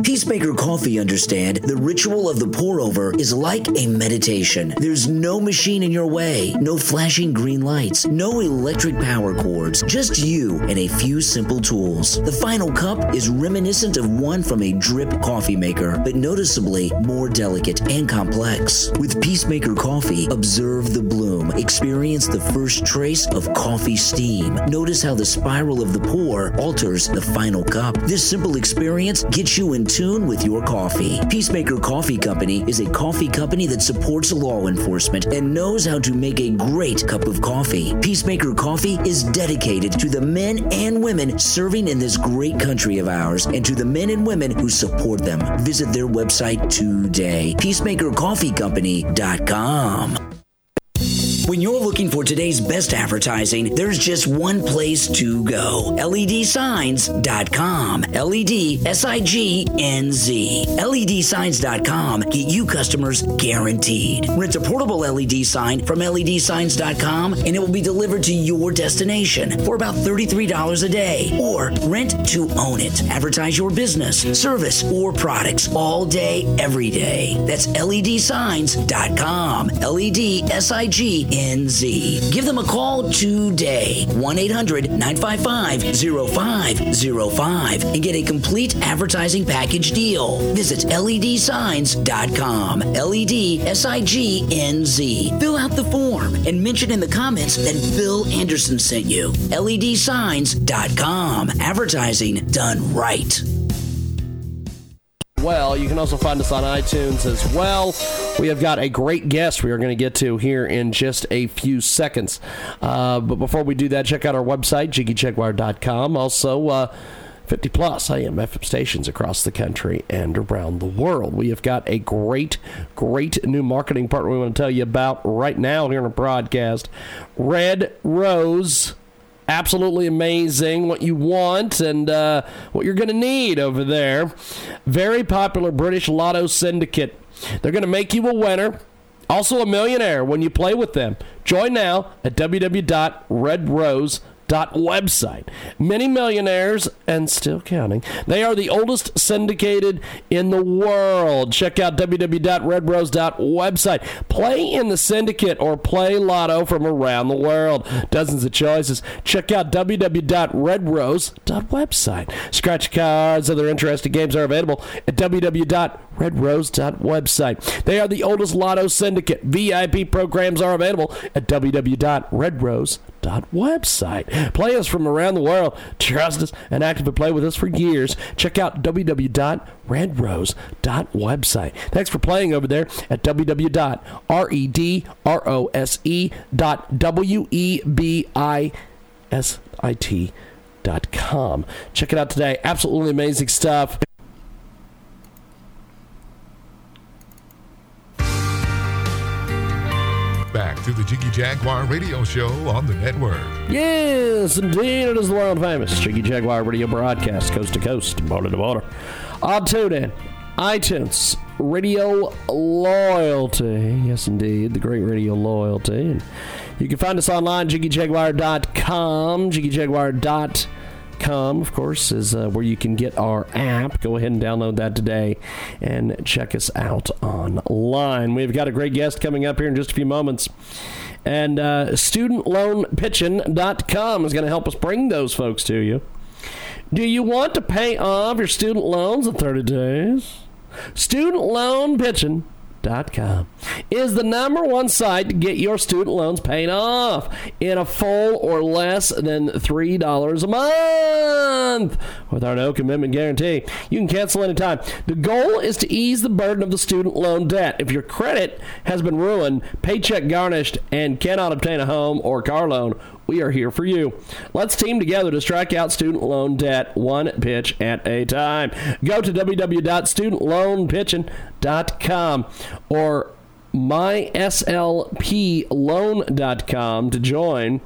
Peacemaker Coffee understand the ritual of the pour-over is like a meditation. There's no machine in your way, no flashing green lights, no electric power cords, just you and a few simple tools. The final cup is reminiscent of one from a drip coffee maker, but noticeably more delicate and complex. With Peacemaker Coffee, observe the bloom, experience the first trace of coffee steam. Notice how the spiral of the pour alters the final cup. This simple experience gets you in tune with your coffee. Peacemaker Coffee Company is a coffee company that supports law enforcement and knows how to make a great cup of coffee. Peacemaker Coffee is dedicated to the men and women serving in this great country of ours, and to the men and women who support them. Visit their website today, PeacemakerCoffeeCompany.com. When you're looking for today's best advertising, there's just one place to go. LEDsigns.com. LED, S-I-G-N-Z. LEDsigns.com. Get you customers guaranteed. Rent a portable LED sign from LEDsigns.com, and it will be delivered to your destination for about $33 a day. Or rent to own it. Advertise your business, service, or products all day, every day. That's LEDsigns.com. LED, S-I-G-N-Z. Give them a call today, 1-800-955-0505, and get a complete advertising package deal. Visit LEDsigns.com, LED, S-I-G-N-Z. Fill out the form and mention in the comments that Bill Anderson sent you. LEDsigns.com, advertising done right. Well, you can also find us on iTunes as well. We have got a great guest we are going to get to here in just a few seconds. But before we do that, check out our website, JiggyJaguar.com. Also, 50-plus AM FM stations across the country and around the world. We have got a great, great new marketing partner we want to tell you about right now here on the broadcast. Red Rose. Absolutely amazing what you want and what you're going to need over there. Very popular British Lotto Syndicate. They're going to make you a winner, also a millionaire, when you play with them. Join now at www.redrose.com. website. Many millionaires, and still counting, they are the oldest syndicated in the world. Check out www.redbros.website. Play in the syndicate or play lotto from around the world. Dozens of choices. Check out www.redbros.website. Scratch cards, other interesting games are available at www.redbros.website. They are the oldest lotto syndicate. VIP programs are available at www.redbros.website. Play us from around the world. Trust us and actively play with us for years. Check out www.redrose.website. Thanks for playing over there at www.redrose.website.com. Check it out today. Absolutely amazing stuff. Back to the Jiggy Jaguar radio show on the network. Yes, indeed, it is the world famous Jiggy Jaguar radio broadcast, coast to coast, border to border. On TuneIn, iTunes, Radio Loyalty. Yes, indeed, the great Radio Loyalty. And you can find us online, JiggyJaguar.com, JiggyJaguar.com. Of course, is where you can get our app. Go ahead and download that today and check us out online. We've got a great guest coming up here in just a few moments. And studentloanpitchin.com is going to help us bring those folks to you. Do you want to pay off your student loans in 30 days? Studentloanpitchin.com is the number one site to get your student loans paid off in a full or less than $3 a month with our no commitment guarantee. You can cancel anytime. The goal is to ease the burden of the student loan debt. If your credit has been ruined, paycheck garnished, and cannot obtain a home or car loan, we are here for you. Let's team together to strike out student loan debt one pitch at a time. Go to www.studentloanpitchin.com or myslploan.com to join.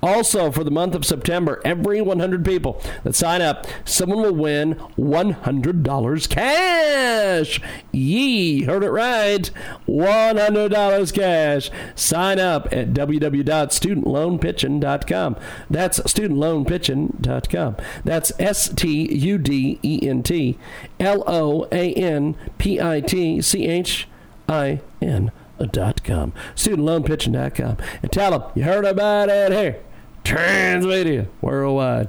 Also, for the month of September, every 100 people that sign up, someone will win $100 cash. Yee, heard it right. $100 cash. Sign up at www.studentloanpitchin.com. That's studentloanpitchin.com. That's STUDENTLOANPITCHIN.com. Studentloanpitchin.com. And tell them you heard about it here. Transmedia Worldwide.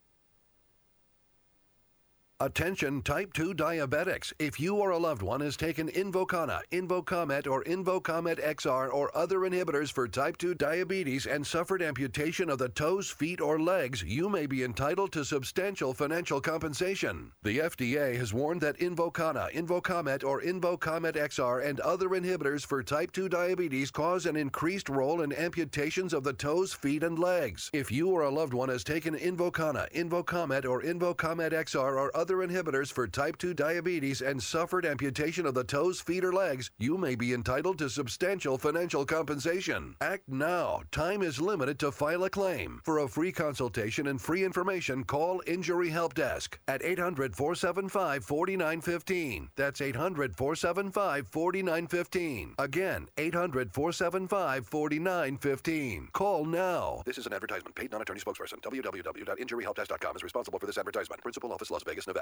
Attention type 2 diabetics. If you or a loved one has taken Invokana, Invocomet, or Invocomet XR or other inhibitors for type 2 diabetes and suffered amputation of the toes, feet, or legs, you may be entitled to substantial financial compensation. The FDA has warned that Invokana, Invocomet, or Invocomet XR and other inhibitors for type 2 diabetes cause an increased role in amputations of the toes, feet, and legs. If you or a loved one has taken Invokana, Invocomet, or Invocomet XR or other other inhibitors for type 2 diabetes and suffered amputation of the toes, feet, or legs, you may be entitled to substantial financial compensation. Act now. Time is limited to file a claim. For a free consultation and free information, call Injury Help Desk at 800-475-4915. That's 800-475-4915. Again, 800-475-4915. Call now. This is an advertisement. Paid non-attorney spokesperson. www.injuryhelpdesk.com is responsible for this advertisement. Principal office, Las Vegas, Nevada.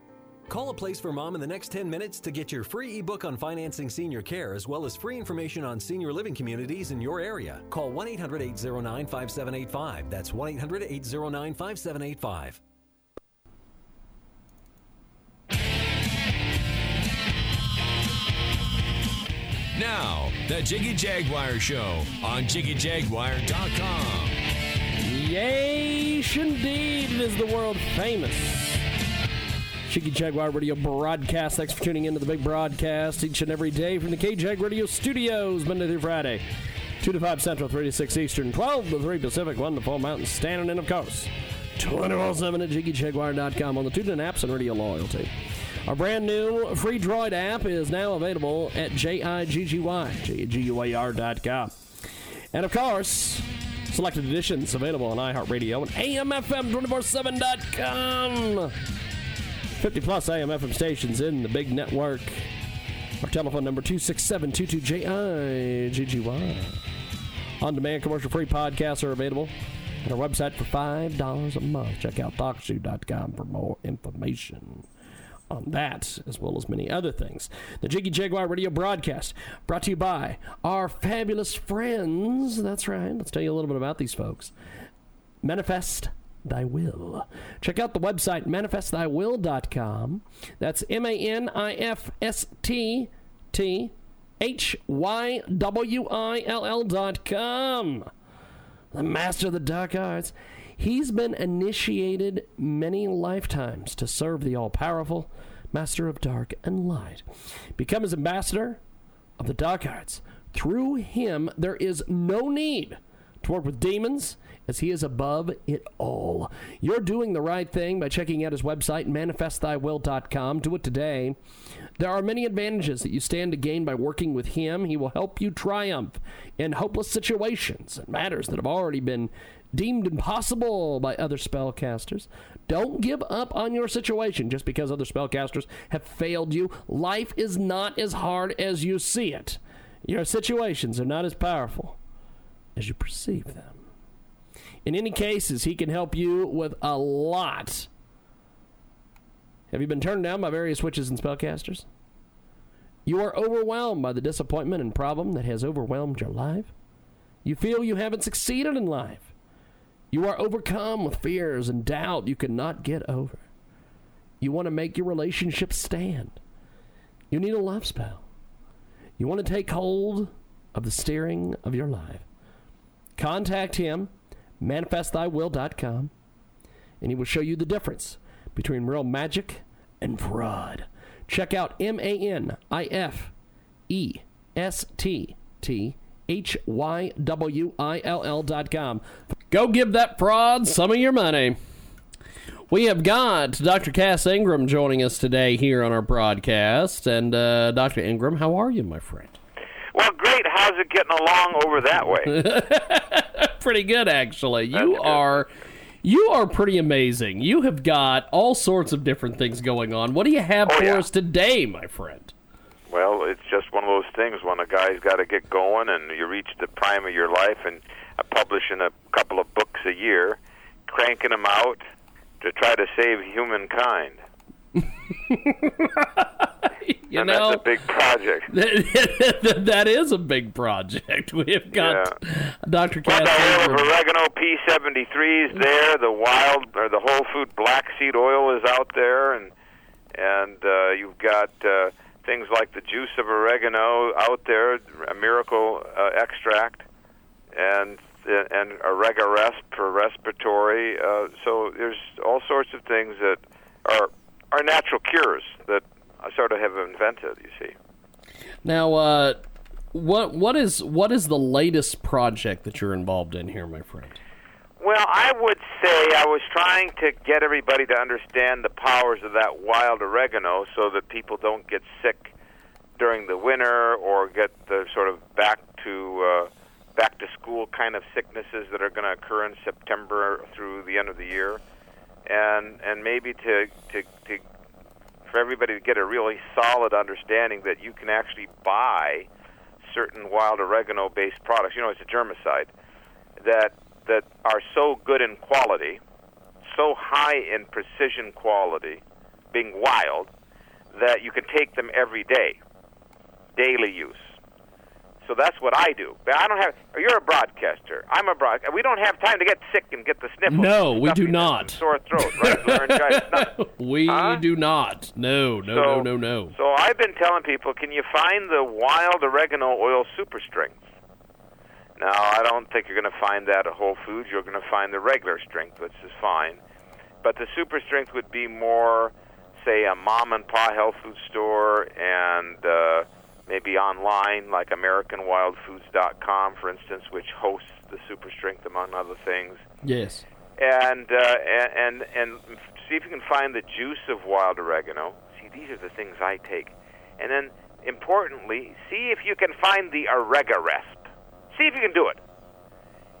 Call A Place for Mom in the next 10 minutes to get your free ebook on financing senior care as well as free information on senior living communities in your area. Call 1-800-809-5785. That's 1-800-809-5785. Now, the Jiggy Jaguar Show on JiggyJaguar.com. Yes, indeed, it is the world famous Jiggy Jaguar Radio broadcast. Thanks for tuning in to the big broadcast each and every day from the KJAG Radio Studios, Monday through Friday, 2 to 5 Central, 3 to 6 Eastern, 12 to 3 Pacific, 1 to 4 Mountain Standard, and of course, 24/7 at JiggyJaguar.com on the TuneIn apps and Radio Loyalty. Our brand new free Droid app is now available at JiggyJaguar.com. And of course, selected editions available on iHeartRadio and AMFM247.com. 50 plus AMFM stations in the big network. Our telephone number 267-22-JIGGY. On demand commercial free podcasts are available. And our website for $5 a month. Check out TalkShoe.com for more information on that, as well as many other things. The Jiggy Jaguar Radio broadcast brought to you by our fabulous friends. That's right. Let's tell you a little bit about these folks. Manifest Thy Will. Check out the website, manifestthywill.com. That's manifestthywill.com. The master of the dark arts. He's been initiated many lifetimes to serve the all-powerful master of dark and light. Become his ambassador of the dark arts. Through him, there is no need to work with demons, as he is above it all. You're doing the right thing by checking out his website, manifestthywill.com. Do it today. There are many advantages that you stand to gain by working with him. He will help you triumph in hopeless situations and matters that have already been deemed impossible by other spellcasters. Don't give up on your situation just because other spellcasters have failed you. Life is not as hard as you see it. Your situations are not as powerful as you perceive them. In any cases, he can help you with a lot. Have you been turned down by various witches and spellcasters? You are overwhelmed by the disappointment and problem that has overwhelmed your life. You feel you haven't succeeded in life. You are overcome with fears and doubt you cannot get over. You want to make your relationship stand. You need a love spell. You want to take hold of the steering of your life. Contact him, manifestthywill.com, and he will show you the difference between real magic and fraud. Check out manifestthywill.com. Go give that fraud some of your money. We have got Dr. Cass Ingram joining us today here on our broadcast. And Dr. Ingram, how are you, my friend? Well, great. How's it getting along over that way? Pretty good, actually. You are pretty amazing. You have got all sorts of different things going on. What do you have for us today, my friend? Well, it's just one of those things when a guy's got to get going and you reach the prime of your life and publishing a couple of books a year, cranking them out to try to save humankind. That's a big project. That is a big project. We have got Dr. Cass. The oil of oregano P73 is there. The wild or the whole food black seed oil is out there, and you've got things like the juice of oregano out there, a miracle extract, and Oregarest for respiratory. So there's all sorts of things that are natural cures that I sort of have invented, you see. Now, what is the latest project that you're involved in here, my friend? Well, I would say I was trying to get everybody to understand the powers of that wild oregano so that people don't get sick during the winter or get the sort of back to school kind of sicknesses that are going to occur in September through the end of the year. And maybe for everybody to get a really solid understanding that you can actually buy certain wild oregano-based products. You know, it's a germicide that are so good in quality, so high in precision quality, being wild, that you can take them every day, daily use. So that's what I do. But I don't have. You're a broadcaster. I'm a broadcaster. We don't have time to get sick and get the sniffles. No, we do not. Sore throat, right? Laryngitis. We do not. No. So I've been telling people, can you find the wild oregano oil super strength? Now, I don't think you're going to find that at Whole Foods. You're going to find the regular strength, which is fine. But the super strength would be more, say, a mom and pop health food store and maybe online, like AmericanWildFoods.com, for instance, which hosts the super strength, among other things. Yes. And see if you can find the juice of wild oregano. See, these are the things I take. And then, importantly, see if you can find the Oregarest. See if you can do it.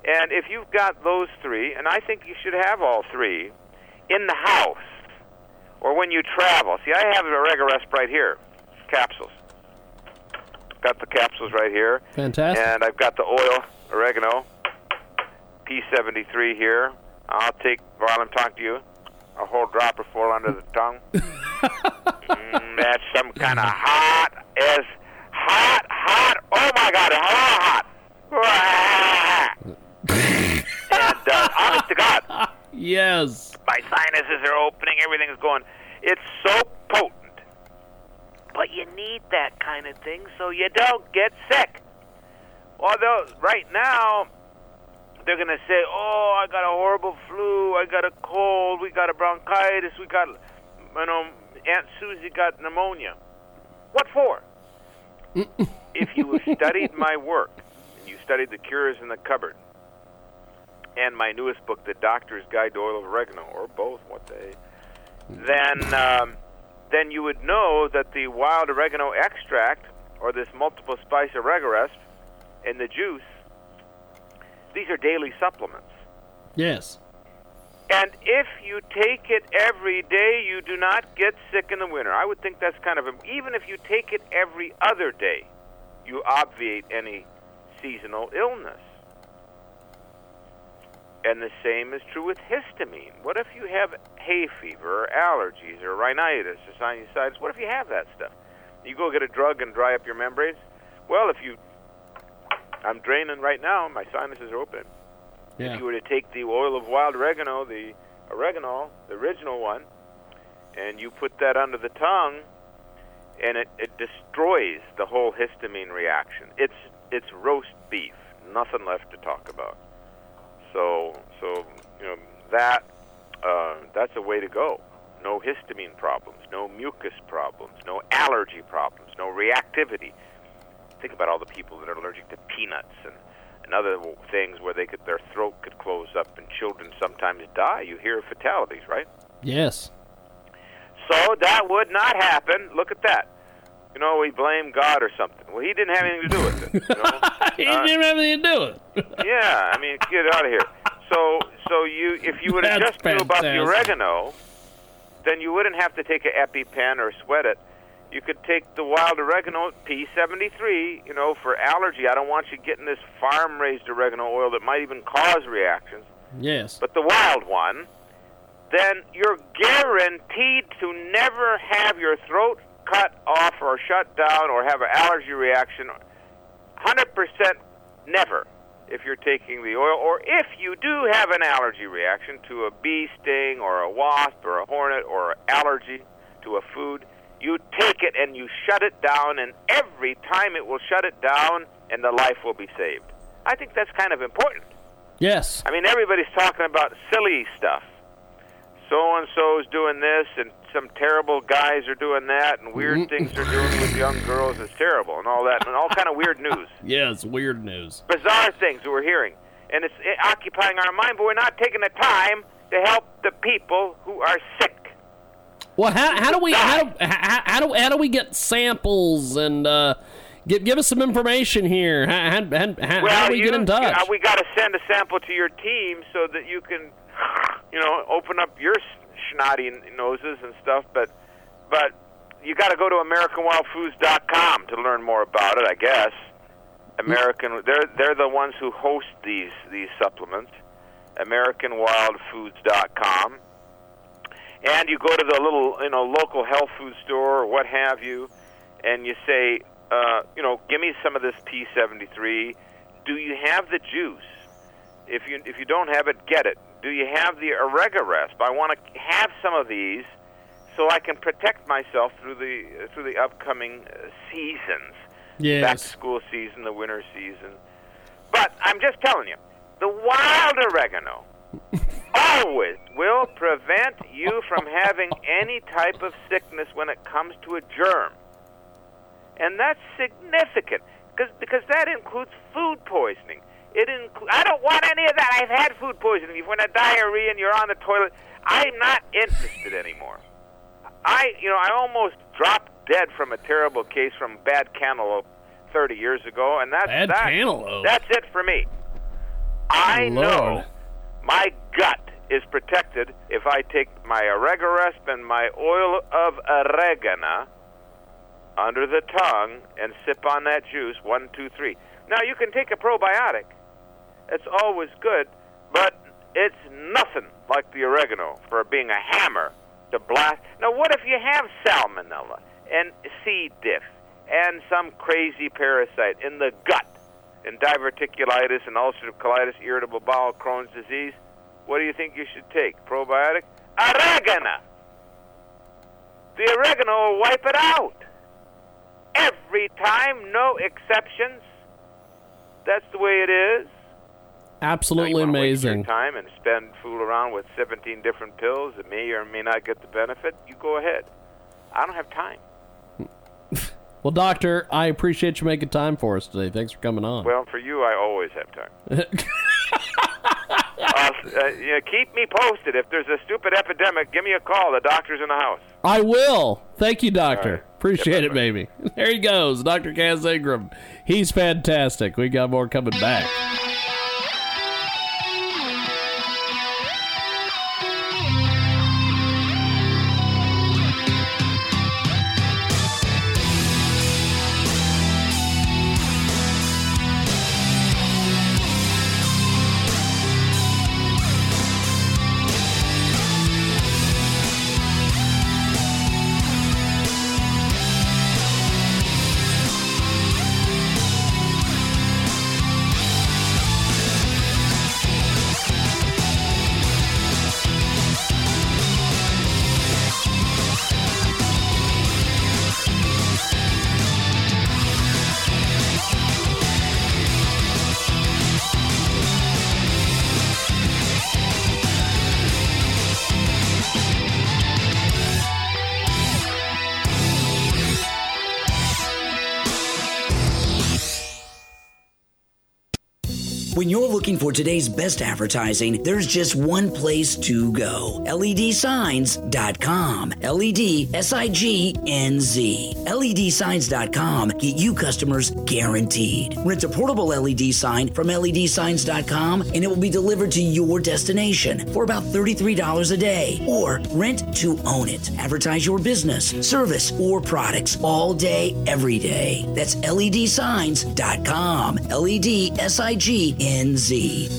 And if you've got those three, and I think you should have all three, in the house or when you travel. See, I have an Oregarest right here, capsules. Got the capsules right here. Fantastic. And I've got the oil, oregano, P73 here. I'll take, while I'm talking to you, a whole drop or four under the tongue. That's some kind of hot, oh my God, hot. And honest to God. Yes. My sinuses are opening, everything's going. It's so potent. But you need that kind of thing so you don't get sick. Although, right now, they're going to say, I got a horrible flu, I got a cold, we got a bronchitis, we got, Aunt Susie got pneumonia. What for? If you studied my work, and you studied The Cures in the Cupboard, and my newest book, The Doctor's Guide to Oil of Oregano, or both, then you would know that the wild oregano extract, or this multiple spice Oregarest, and the juice, these are daily supplements. Yes. And if you take it every day, you do not get sick in the winter. I would think that's even if you take it every other day, you obviate any seasonal illness. And the same is true with histamine. What if you have hay fever or allergies or rhinitis or sinusitis? What if you have that stuff? You go get a drug and dry up your membranes? Well, I'm draining right now. My sinuses are open. Yeah. If you were to take the oil of wild oregano, the oregano, the original one, and you put that under the tongue, and it destroys the whole histamine reaction. It's roast beef. Nothing left to talk about. So that's a way to go. No histamine problems, no mucus problems, no allergy problems, no reactivity. Think about all the people that are allergic to peanuts and other things where their throat could close up and children sometimes die. You hear fatalities, right? Yes. So that would not happen. Look at that. You know, we blame God or something. Well, he didn't have anything to do with it. You know? He didn't have anything to do with it. Yeah, I mean, get out of here. So you, if you would have just knew about the oregano, then you wouldn't have to take an EpiPen or sweat it. You could take the wild oregano, P73, you know, for allergy. I don't want you getting this farm-raised oregano oil that might even cause reactions. Yes. But the wild one, then you're guaranteed to never have your throat cut off or shut down or have an allergy reaction. 100% never if you're taking the oil. Or if you do have an allergy reaction to a bee sting or a wasp or a hornet or an allergy to a food, you take it and you shut it down, and every time it will shut it down and the life will be saved. I think that's kind of important. Yes. I mean, everybody's talking about silly stuff. So-and-so's doing this, and some terrible guys are doing that, and weird things they're doing with young girls is terrible, and all that, and all kind of weird news. Yeah, it's weird news. Bizarre things we're hearing. And it's occupying our mind, but we're not taking the time to help the people who are sick. Well, how do we get samples and give us some information here? How do we get in touch? We got to send a sample to your team so that you can, you know, open up your snotty noses and stuff, but you got to go to AmericanWildFoods.com to learn more about it, I guess. They're the ones who host these supplements. AmericanWildFoods.com, and you go to the little local health food store or what have you, and you say, give me some of this P73. Do you have the juice? If you don't have it, get it. Do you have the Orega Resp? I want to have some of these so I can protect myself through the upcoming seasons. Yes. Back to school season, the winter season. But I'm just telling you, the wild oregano always will prevent you from having any type of sickness when it comes to a germ. And that's significant because that includes food poisoning. I don't want any of that. I've had food poisoning. If you want a diarrhea and you're on the toilet, I'm not interested anymore. I almost dropped dead from a terrible case from bad cantaloupe 30 years ago, and cantaloupe. That's it for me. I know my gut is protected if I take my Orega Resp and my oil of oregano under the tongue and sip on that juice. 1, 2, 3. Now, you can take a probiotic. It's always good, but it's nothing like the oregano for being a hammer to blast. Now, what if you have salmonella and C. diff and some crazy parasite in the gut and diverticulitis and ulcerative colitis, irritable bowel, Crohn's disease? What do you think you should take? Probiotic? Oregano! The oregano will wipe it out. Every time, no exceptions. That's the way it is. Absolutely amazing. You time and spend fool around with 17 different pills that may or may not get the benefit. You go ahead. I don't have time. Well, Doctor, I appreciate you making time for us today. Thanks for coming on. Well, for you, I always have time. Keep me posted. If there's a stupid epidemic, give me a call. The doctor's in the house. I will. Thank you, Doctor. Right. Appreciate it, baby. There he goes, Dr. Cass Ingram. He's fantastic. We got more coming back. When you're looking for today's best advertising, there's just one place to go. LEDsigns.com. LEDSIGNZ. LEDsigns.com get you customers guaranteed. Rent a portable LED sign from LEDsigns.com and it will be delivered to your destination for about $33 a day. Or rent to own it. Advertise your business, service, or products all day, every day. That's LEDsigns.com. LEDSIGNZ.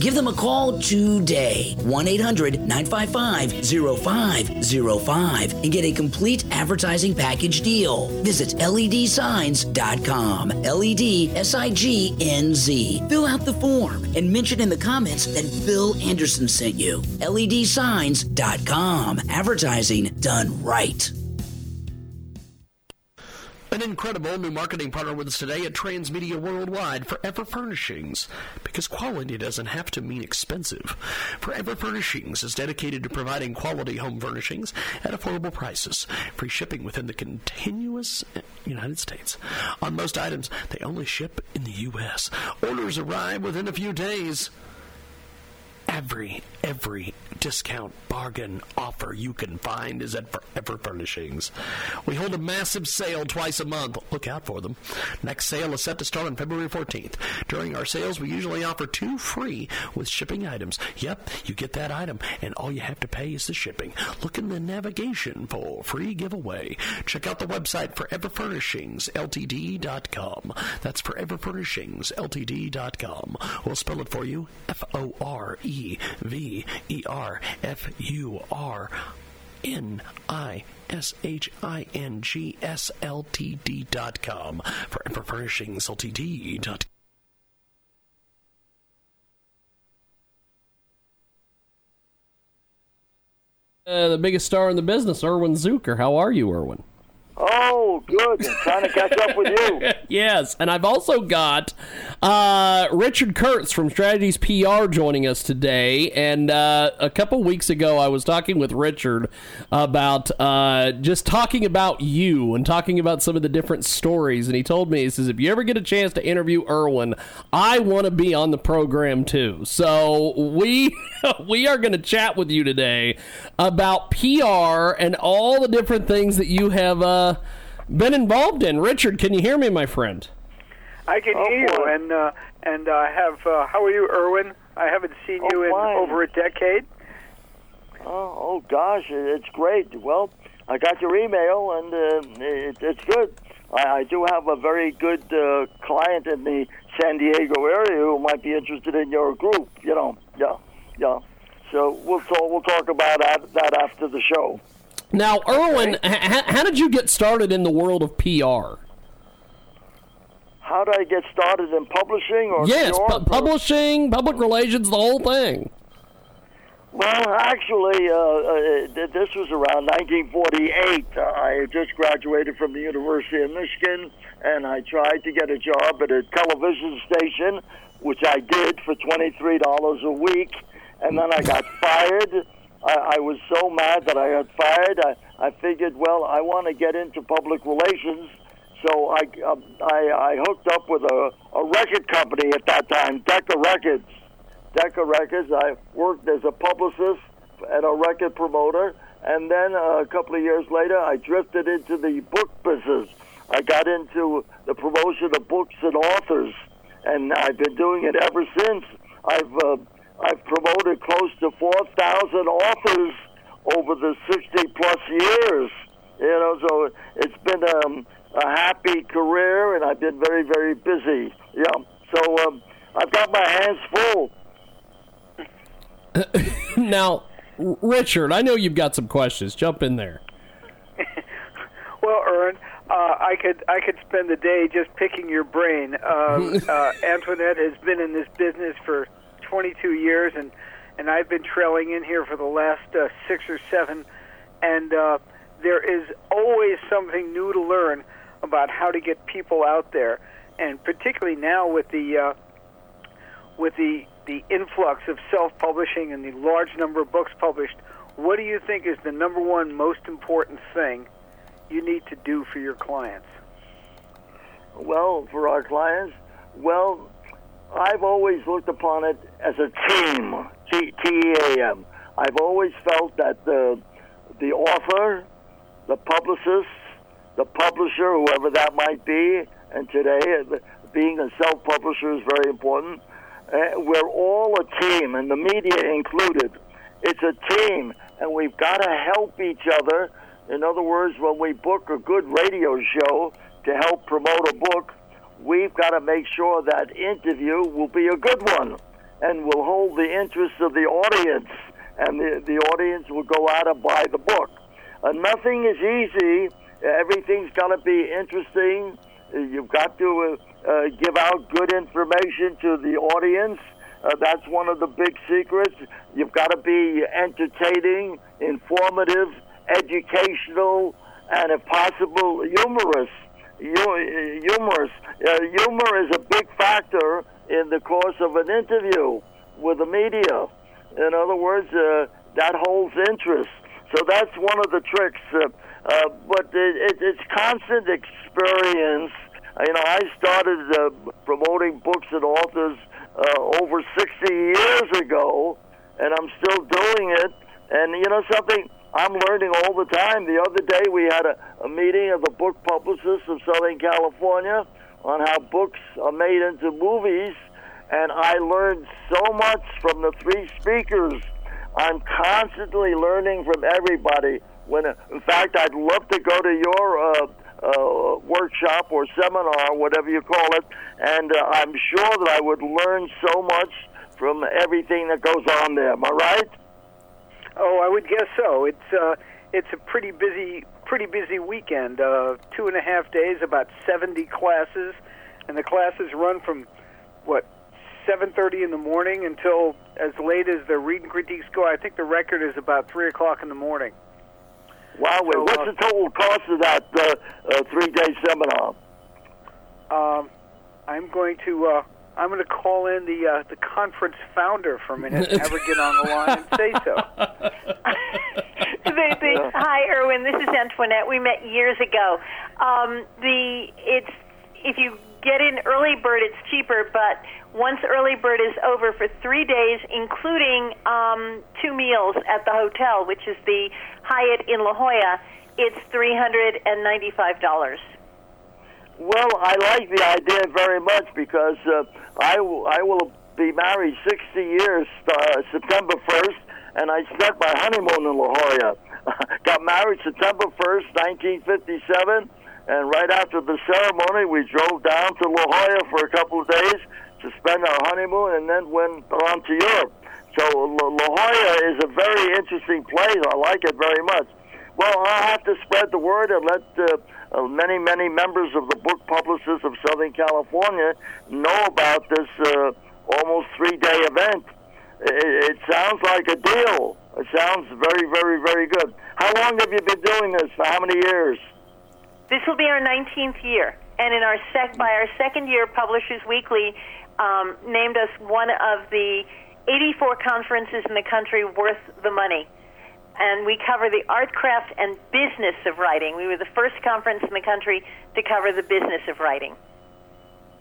Give them a call today. 1-800-955-0505 and get a complete advertising package deal. Visit LEDsigns.com. LEDSIGNZ. Fill out the form and mention in the comments that Bill Anderson sent you. LEDsigns.com. Advertising done right. An incredible new marketing partner with us today at Transmedia Worldwide, Forever Furnishings, because quality doesn't have to mean expensive. Forever Furnishings is dedicated to providing quality home furnishings at affordable prices, free shipping within the continuous United States. On most items, they only ship in the U.S. Orders arrive within a few days. Every discount, bargain, offer you can find is at Forever Furnishings. We hold a massive sale twice a month. Look out for them. Next sale is set to start on February 14th. During our sales, we usually offer 2 free with shipping items. Yep, you get that item, and all you have to pay is the shipping. Look in the navigation for free giveaway. Check out the website, foreverfurnishingsltd.com. That's foreverfurnishingsltd.com. We'll spell it for you, FOREVERFURNISHINGSLTD.com. ForeverFurnishingsltd.com. The biggest star in the business, Irwin Zucker. How are you, Irwin? Oh, good. I'm trying to catch up with you. Yes, and I've also got Richard Kurtz from Strategies PR joining us today. And a couple weeks ago, I was talking with Richard about just talking about you and talking about some of the different stories. And he told me, he says, if you ever get a chance to interview Irwin, I want to be on the program too. So we are going to chat with you today about PR and all the different things that you have been involved in. Richard, can you hear me, my friend? I can hear you, and I have. How are you, Irwin? I haven't seen you in over a decade. Oh gosh, it's great. Well, I got your email, and it's good. I do have a very good client in the San Diego area who might be interested in your group. You know, yeah. So we'll talk about that after the show. Now, Irwin, how did you get started in the world of PR? How did I get started in publishing? Or yes, publishing, public relations, the whole thing. Well, actually, this was around 1948. I had just graduated from the University of Michigan, and I tried to get a job at a television station, which I did for $23 a week, and then I got fired. I was so mad that I got fired. I figured, well, I want to get into public relations, so I hooked up with a record company at that time, Decca Records. I worked as a publicist and a record promoter, and then a couple of years later, I drifted into the book business. I got into the promotion of books and authors, and I've been doing it ever since. I've promoted close to 4,000 authors over the 60-plus years. You know, so it's been a happy career, and I've been very, very busy. Yeah, so I've got my hands full. Now, Richard, I know you've got some questions. Jump in there. Well, Irwin, I could spend the day just picking your brain. Antoinette has been in this business for 22 years, and I've been trailing in here for the last 6 or 7, and there is always something new to learn about how to get people out there, and particularly now with the influx of self-publishing and the large number of books published. What do you think is the number one most important thing you need to do for your clients? Well, for our clients, I've always looked upon it as a team, T-E-A-M. I've always felt that the author, the publicist, the publisher, whoever that might be, and today being a self-publisher is very important. We're all a team, and the media included. It's a team, and we've got to help each other. In other words, when we book a good radio show to help promote a book, we've got to make sure that interview will be a good one and will hold the interest of the audience, and the audience will go out and buy the book. Nothing is easy. Everything's got to be interesting. You've got to give out good information to the audience. That's one of the big secrets. You've got to be entertaining, informative, educational, and if possible, humorous. Humor is a big factor in the course of an interview with the media. In other words, that holds interest. So that's one of the tricks. But it's constant experience. You know, I started promoting books and authors over 60 years ago, and I'm still doing it. And you know something? I'm learning all the time. The other day we had a meeting of the Book Publicists of Southern California on how books are made into movies, and I learned so much from the three speakers. I'm constantly learning from everybody. In fact, I'd love to go to your workshop or seminar, whatever you call it, and I'm sure that I would learn so much from everything that goes on there. Am I right? Oh, I would guess so. It's a pretty busy weekend. 2.5 days, about 70 classes, and the classes run from 7:30 in the morning until as late as the reading critiques go. I think the record is about 3:00 in the morning. Wow! So, what's the total cost of that 3-day seminar? I'm going to call in the conference founder for a minute and have her get on the line and say so. Hi, Irwin. This is Antoinette. We met years ago. If you get in early bird, it's cheaper, but once early bird is over for 3 days, including 2 meals at the hotel, which is the Hyatt in La Jolla, it's $395. Well, I like the idea very much because I will be married 60 years September 1st, and I spent my honeymoon in La Jolla. Got married September 1st, 1957, and right after the ceremony, we drove down to La Jolla for a couple of days to spend our honeymoon and then went on to Europe. So La Jolla is a very interesting place. I like it very much. Well, I'll have to spread the word and let many, many members of the Book Publicists of Southern California know about this almost 3-day event. It sounds like a deal. It sounds very, very, very good. How long have you been doing this? For how many years? This will be our 19th year, and in our second year, Publishers Weekly named us one of the 84 conferences in the country worth the money. And we cover the art, craft, and business of writing. We were the first conference in the country to cover the business of writing.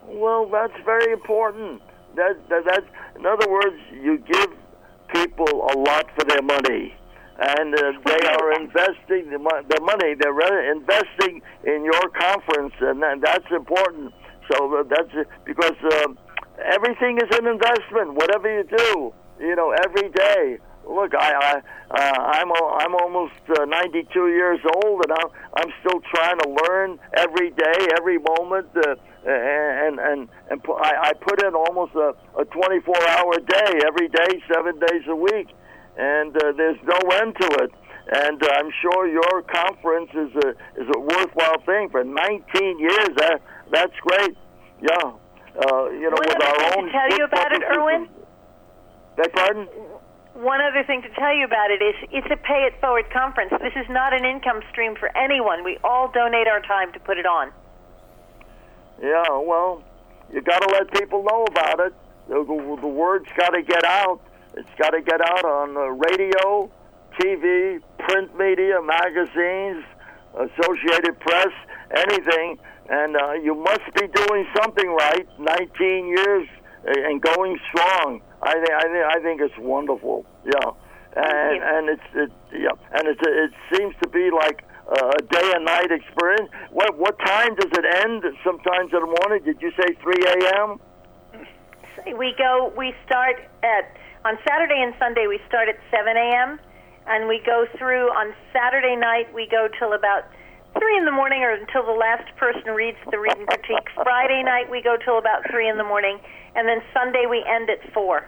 Well, that's very important. That, in other words, you give people a lot for their money. And they are investing the money. They're investing in your conference, and that's important. So that's because everything is an investment, whatever you do, you know, every day. Look, I'm almost 92 years old, and I'm still trying to learn every day, every moment, and I put in almost a 24-hour day every day, 7 days a week, and there's no end to it. And I'm sure your conference is a worthwhile thing for 19 years. That's great. Yeah, you know, with our own. Can I tell you about it, Irwin? Beg pardon? One other thing to tell you about it is it's a pay-it-forward conference. This is not an income stream for anyone. We all donate our time to put it on. Yeah, well, you got to let people know about it. The word's got to get out. It's got to get out on radio, TV, print media, magazines, Associated Press, anything. And you must be doing something right. 19 years and going strong. I think it's wonderful. Yeah, and it seems to be like a day and night experience. What time does it end? Sometimes in the morning. Did you say 3 a.m.? On Saturday and Sunday we start at 7 a.m. and we go through. On Saturday night we go till about 3 in the morning, or until the last person reads the read and critique. Friday night we go till about 3 in the morning, and then Sunday we end at 4.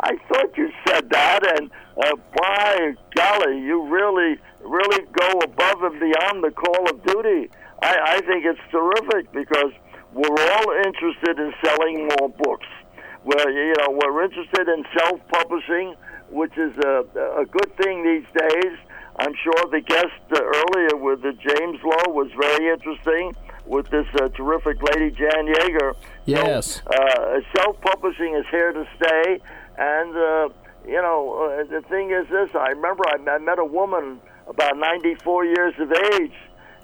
I thought you said that, and by golly, you really go above and beyond the call of duty. I think it's terrific, because we're all interested in selling more books. We're interested in self-publishing, which is a good thing these days. I'm sure the guest earlier with the James Lowe was very interesting, with this terrific lady, Jan Yeager. Yes. So, self-publishing is here to stay. And, the thing is this. I remember I met a woman about 94 years of age,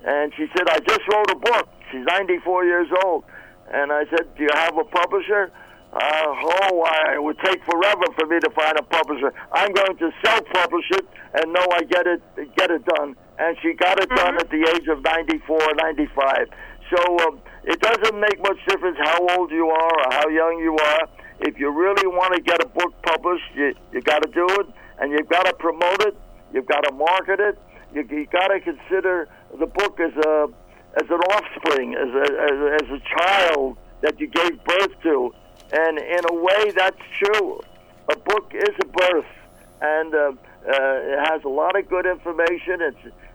and she said, I just wrote a book. She's 94 years old. And I said, do you have a publisher? It would take forever for me to find a publisher. I'm going to self-publish it, and I get it done. And she got it done at the age of 94, 95. So it doesn't make much difference how old you are or how young you are. If you really want to get a book published, you got to do it, and you've got to promote it. You've got to market it. You got to consider the book as an offspring, as a child that you gave birth to. And in a way, that's true. A book is a birth, and it has a lot of good information.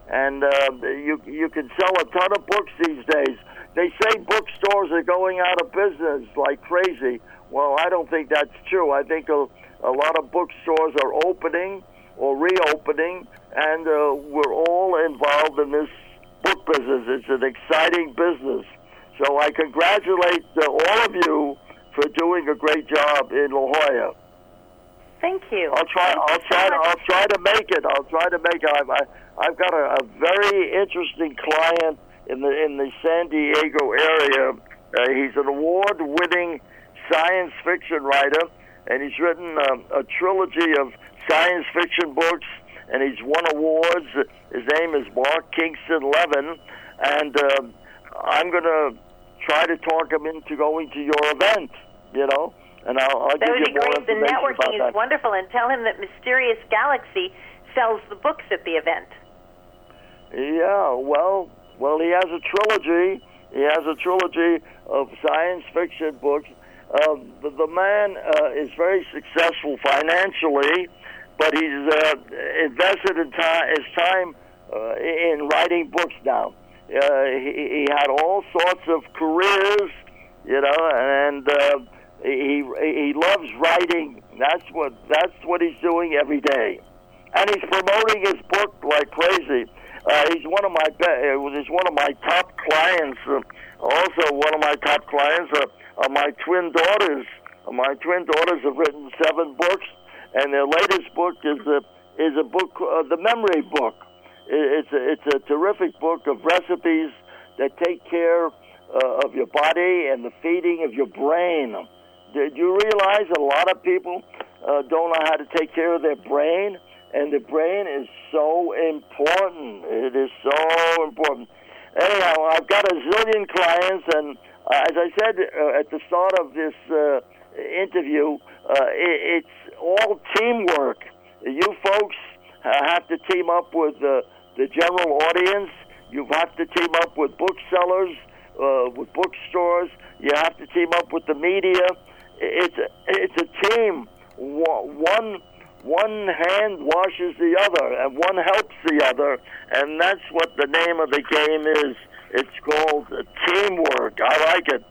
You can sell a ton of books these days. They say bookstores are going out of business like crazy. Well, I don't think that's true. I think a lot of bookstores are opening or reopening, and we're all involved in this book business. It's an exciting business. So I congratulate all of you for doing a great job in La Jolla. Thank you. I'll try to make it. I've got a very interesting client in the San Diego area. He's an award-winning science fiction writer, and he's written a trilogy of science fiction books, and he's won awards. His name is Mark Kingston Levin, and I'm going to try to talk him into going to your event, and I'll give you more information about that. The networking is wonderful, and tell him that Mysterious Galaxy sells the books at the event. Yeah, well, he has a trilogy. He has a trilogy of science fiction books. The man is very successful financially, but he's invested his time in writing books now. He had all sorts of careers, and he loves writing. That's what he's doing every day, and he's promoting his book like crazy. He's one of my top clients. Also, one of my top clients are my twin daughters. My twin daughters have written 7 books, and their latest book is a book, the memory book. It's a terrific book of recipes that take care of your body and the feeding of your brain. Did you realize a lot of people don't know how to take care of their brain? And the brain is so important. It is so important. Anyhow, I've got a zillion clients, and as I said at the start of this interview, it's all teamwork. You folks have to team up with the general audience. You have to team up with booksellers, with bookstores. You have to team up with the media. It's a team. One hand washes the other, and one helps the other, and that's what the name of the game is. It's called teamwork. I like it.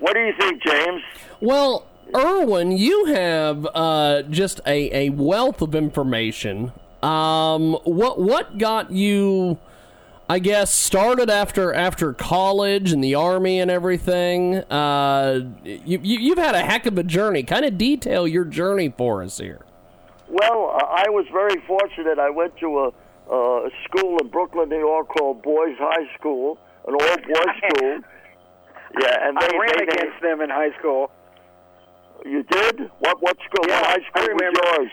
What do you think, James? Well, Irwin, you have just a wealth of information. What got you, I guess, started after college and the Army and everything? You've had a heck of a journey. Kind of detail your journey for us here. Well, I was very fortunate. I went to a school in Brooklyn, New York called Boys High School, an all-boys school. Yeah, and I ran against them in high school. You did? What school? Yeah, high school was yours?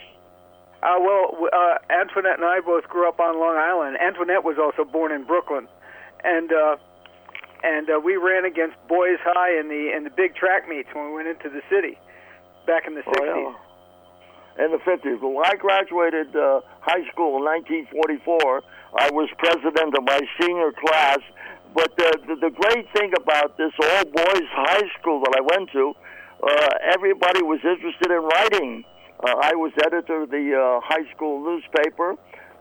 Antoinette and I both grew up on Long Island. Antoinette was also born in Brooklyn, and we ran against Boys High in the big track meets when we went into the city back in the 60s. Yeah. In the 50s. Well, I graduated high school in 1944. I was president of my senior class. But the great thing about this old boys high school that I went to, everybody was interested in writing. I was editor of the high school newspaper,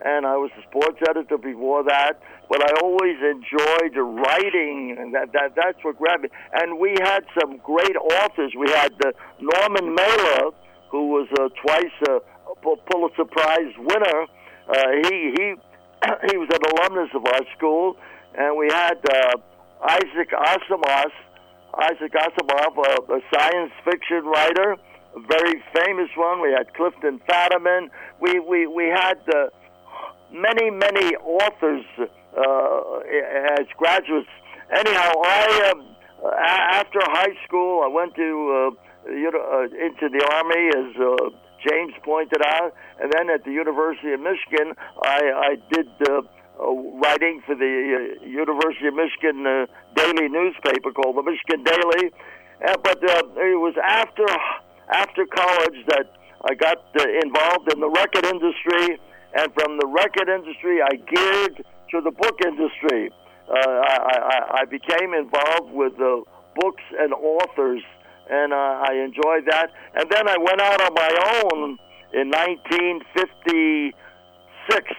and I was the sports editor before that. But I always enjoyed writing, and that's what grabbed me. And we had some great authors. We had Norman Mailer, who was twice a Pulitzer Prize winner. He was an alumnus of our school. And we had Isaac Asimov, a science fiction writer, a very famous one. We had Clifton Fadiman. We had many authors as graduates. Anyhow, I after high school I went to into the Army, as James pointed out, and then at the University of Michigan I did. Writing for the University of Michigan daily newspaper called the Michigan Daily. But it was after college that I got involved in the record industry, and from the record industry I geared to the book industry. I became involved with books and authors, and I enjoyed that. And then I went out on my own in 1956,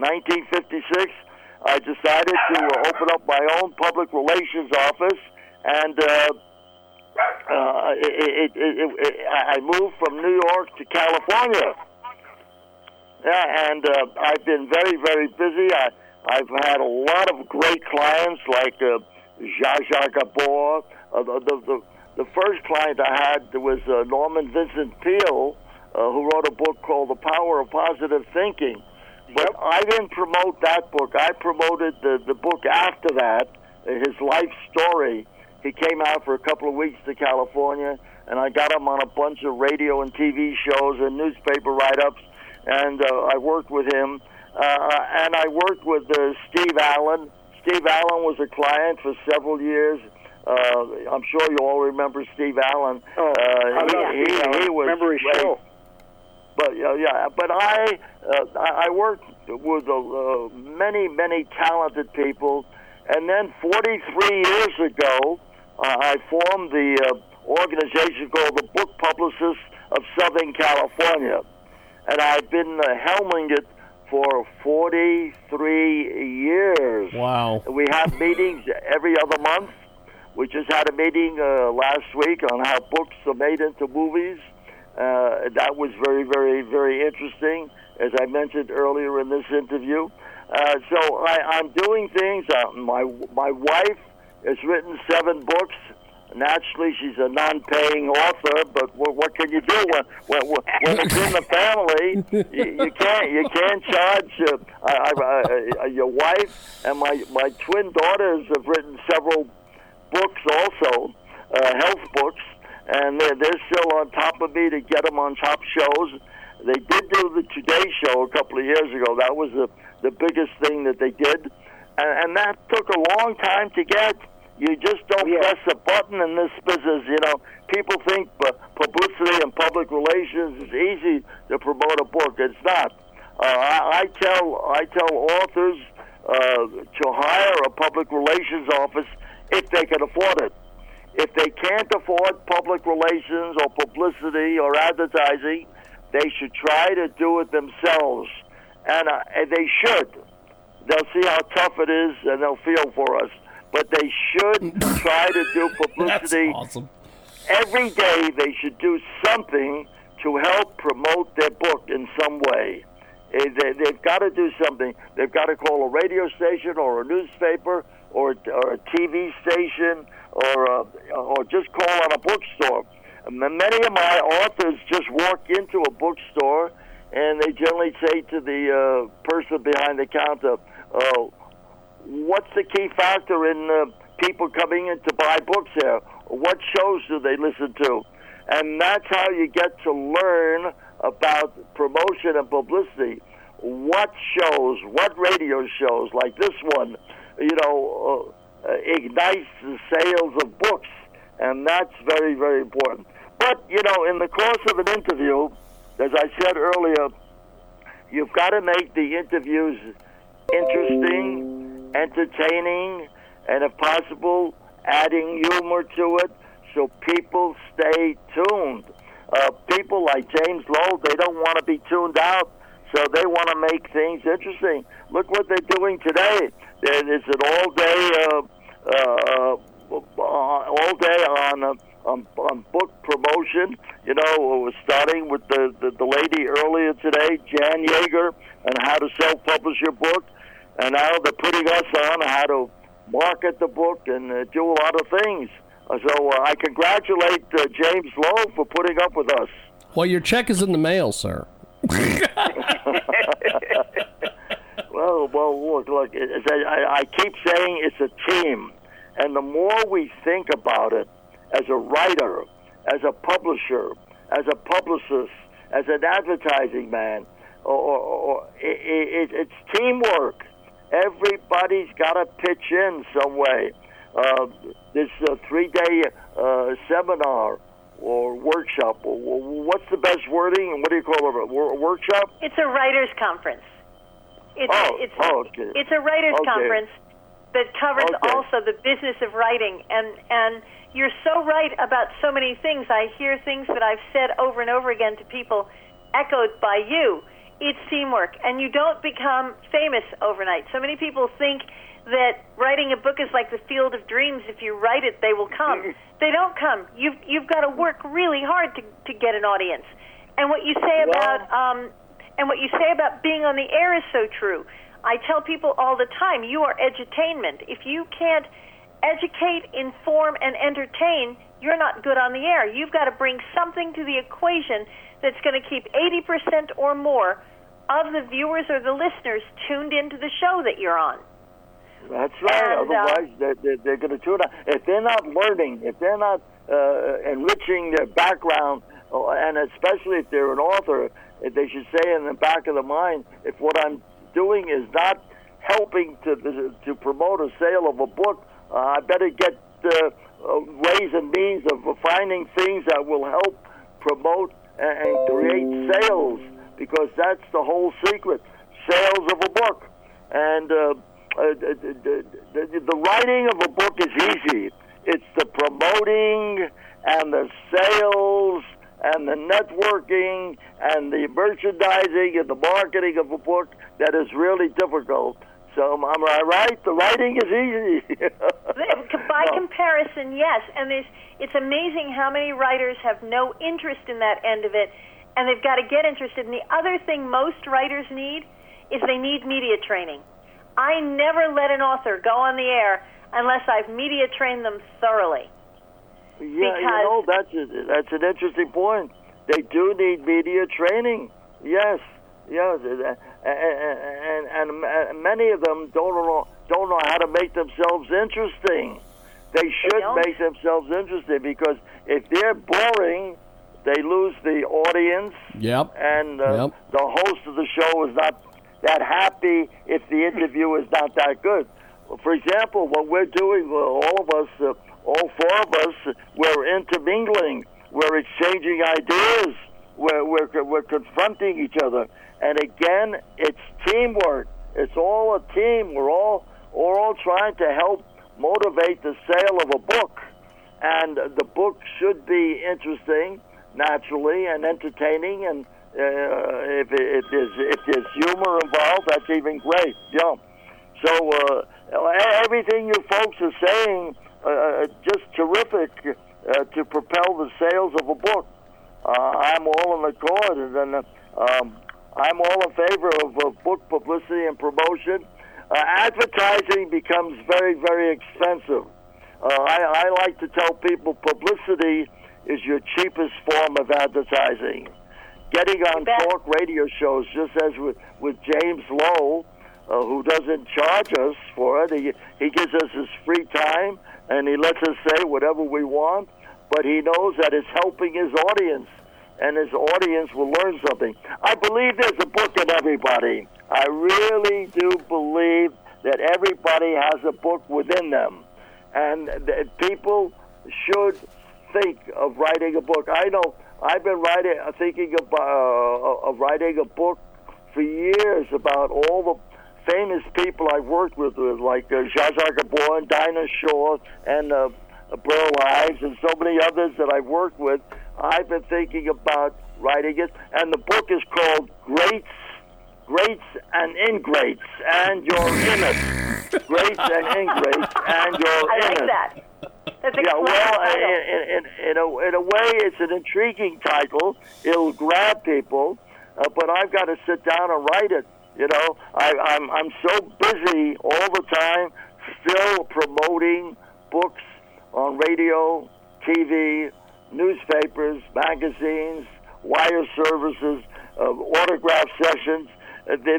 I decided to open up my own public relations office, and I moved from New York to California. Yeah, and I've been very, very busy. I've had a lot of great clients, like Jiggy Jaguar. The first client I had was Norman Vincent Peale, who wrote a book called The Power of Positive Thinking. But I didn't promote that book. I promoted the book after that, his life story. He came out for a couple of weeks to California, and I got him on a bunch of radio and TV shows and newspaper write-ups, and I worked with him. And I worked with Steve Allen. Steve Allen was a client for several years. I'm sure you all remember Steve Allen. Oh, he was remember his great show. But I worked with many talented people, and then 43 years ago, I formed the organization called the Book Publicists of Southern California, and I've been helming it for 43 years. Wow! We have meetings every other month. We just had a meeting last week on how books are made into movies. That was very, very, very interesting, as I mentioned earlier in this interview. So I'm doing things. My wife has written 7 books. Naturally, she's a non-paying author, but what can you do when it's in the family? You can't charge. Your wife and my twin daughters have written several books also, health books. And they're still on top of me to get them on top shows. They did do the Today Show a couple of years ago. That was the biggest thing that they did. And that took a long time to get. You just don't press a button in this business. You know, people think publicity and public relations is easy to promote a book. It's not. I tell authors to hire a public relations office if they can afford it. If they can't afford public relations or publicity or advertising, they should try to do it themselves. And they should. They'll see how tough it is, and they'll feel for us. But they should try to do publicity. That's awesome. Every day they should do something to help promote their book in some way. They've got to do something. They've got to call a radio station or a newspaper or a TV station, or just call on a bookstore. Many of my authors just walk into a bookstore, and they generally say to the person behind the counter, what's the key factor in people coming in to buy books here? What shows do they listen to? And that's how you get to learn about promotion and publicity. What shows, what radio shows like this one, you know, ignites the sales of books. And that's very, very important. But, you know, in the course of an interview, as I said earlier, you've got to make the interviews interesting, entertaining, and if possible, adding humor to it so people stay tuned. People like James Lowell, they don't want to be tuned out, so they want to make things interesting. Look what they're doing today. It's an all day on book promotion, you know, starting with the lady earlier today, Jan Yeager, and how to self-publish your book, and now they're putting us on how to market the book and do a lot of things. So I congratulate James Lowe for putting up with us. Well, your check is in the mail, sir. Well, look, I keep saying it's a team, and the more we think about it, as a writer, as a publisher, as a publicist, as an advertising man, it's teamwork. Everybody's got to pitch in some way. This three-day seminar or workshop, what's the best wording? What do you call it? A workshop? It's a writer's conference. Okay. It's a writer's conference that covers also the business of writing. And you're so right about so many things. I hear things that I've said over and over again to people echoed by you. It's teamwork, and you don't become famous overnight. So many people think that writing a book is like the field of dreams. If you write it, they will come. They don't come. You've got to work really hard to get an audience. And what you say about being on the air is so true. I tell people all the time, you are edutainment. If you can't educate, inform, and entertain, you're not good on the air. You've got to bring something to the equation that's going to keep 80% or more of the viewers or the listeners tuned into the show that you're on. That's right. And, otherwise, they're going to tune out. If they're not learning, if they're not enriching their background, and especially if they're an author, they should say in the back of the mind, if what I'm doing is not helping to promote a sale of a book, I better get ways and means of finding things that will help promote and create sales, because that's the whole secret, sales of a book. And the writing of a book is easy. It's the promoting and the sales and the networking and the merchandising and the marketing of a book that is really difficult. So am I right? The writing is easy. By comparison, yes. And it's amazing how many writers have no interest in that end of it, and they've got to get interested. And the other thing most writers need is they need media training. I never let an author go on the air unless I've media trained them thoroughly. Yeah, that's an interesting point. They do need media training, yes. And many of them don't know how to make themselves interesting. They should make themselves interesting, because if they're boring, they lose the audience. Yep. And the host of the show is not that happy if the interview is not that good. For example, what we're doing, all four of us, we're intermingling. We're exchanging ideas. We're confronting each other. And again, it's teamwork. It's all a team. We're all trying to help motivate the sale of a book. And the book should be interesting, naturally, and entertaining. And if there's humor involved, that's even great. Yeah. So everything you folks are saying, just terrific to propel the sales of a book. I'm all in accord, and I'm all in favor of book publicity and promotion. Advertising becomes very, very expensive. I like to tell people publicity is your cheapest form of advertising. Getting on talk radio shows, just as with James Lowell, who doesn't charge us for it. He gives us his free time, and he lets us say whatever we want. but he knows that it's helping his audience, and his audience will learn something. I believe there's a book in everybody. I really do believe that everybody has a book within them, and that people should think of writing a book. I know I've been thinking of writing a book for years about all the famous people I've worked with, like Zsa Zsa Gabor and Dinah Shore and Burl Ives and so many others that I've worked with. I've been thinking about writing it, and the book is called Greats and Ingrates, and You're In It. Greats and Ingrates, and You're In It. I like that. That's a in a way, it's an intriguing title. It'll grab people, but I've got to sit down and write it. You know, I'm so busy all the time, still promoting books on radio, TV, newspapers, magazines, wire services, autograph sessions. There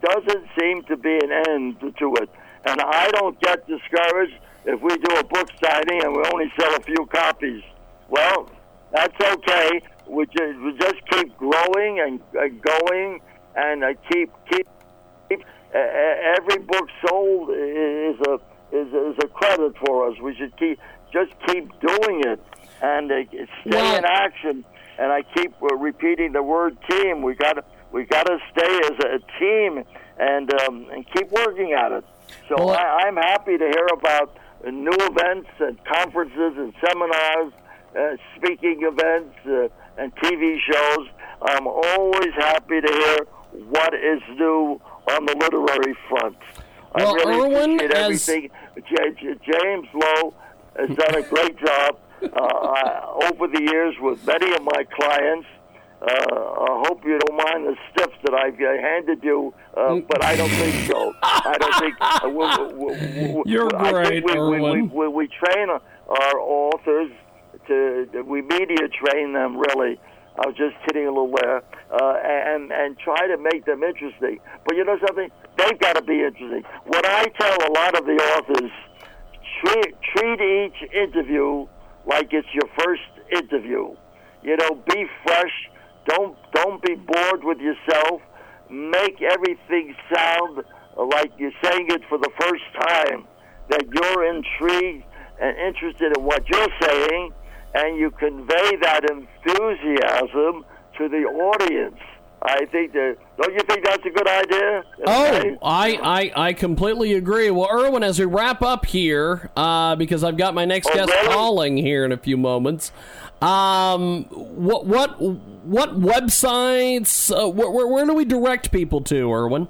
doesn't seem to be an end to it. And I don't get discouraged if we do a book signing and we only sell a few copies. Well, that's okay. We just keep growing and going. And I keep every book sold is a credit for us. We should keep doing it and stay in action. And I keep repeating the word team. We got to stay as a team and keep working at it. So I'm happy to hear about new events and conferences and seminars, speaking events and TV shows. I'm always happy to hear what is new on the literary front. Well, I really appreciate everything. James Lowe has done a great job over the years with many of my clients. I hope you don't mind the stiffs that I've handed you, but I don't think so. I don't think you're right, Irwin. We train our authors we media train them really. I was just kidding a little there, and try to make them interesting. But you know something? They've got to be interesting. What I tell a lot of the authors, treat each interview like it's your first interview. You know, be fresh. Don't be bored with yourself. Make everything sound like you're saying it for the first time, that you're intrigued and interested in what you're saying, and you convey that enthusiasm to the audience. I think that, don't you think that's a good idea? Okay. Oh, I completely agree. Well, Irwin, as we wrap up here, because I've got my next guest calling here in a few moments, what websites, where do we direct people to, Irwin?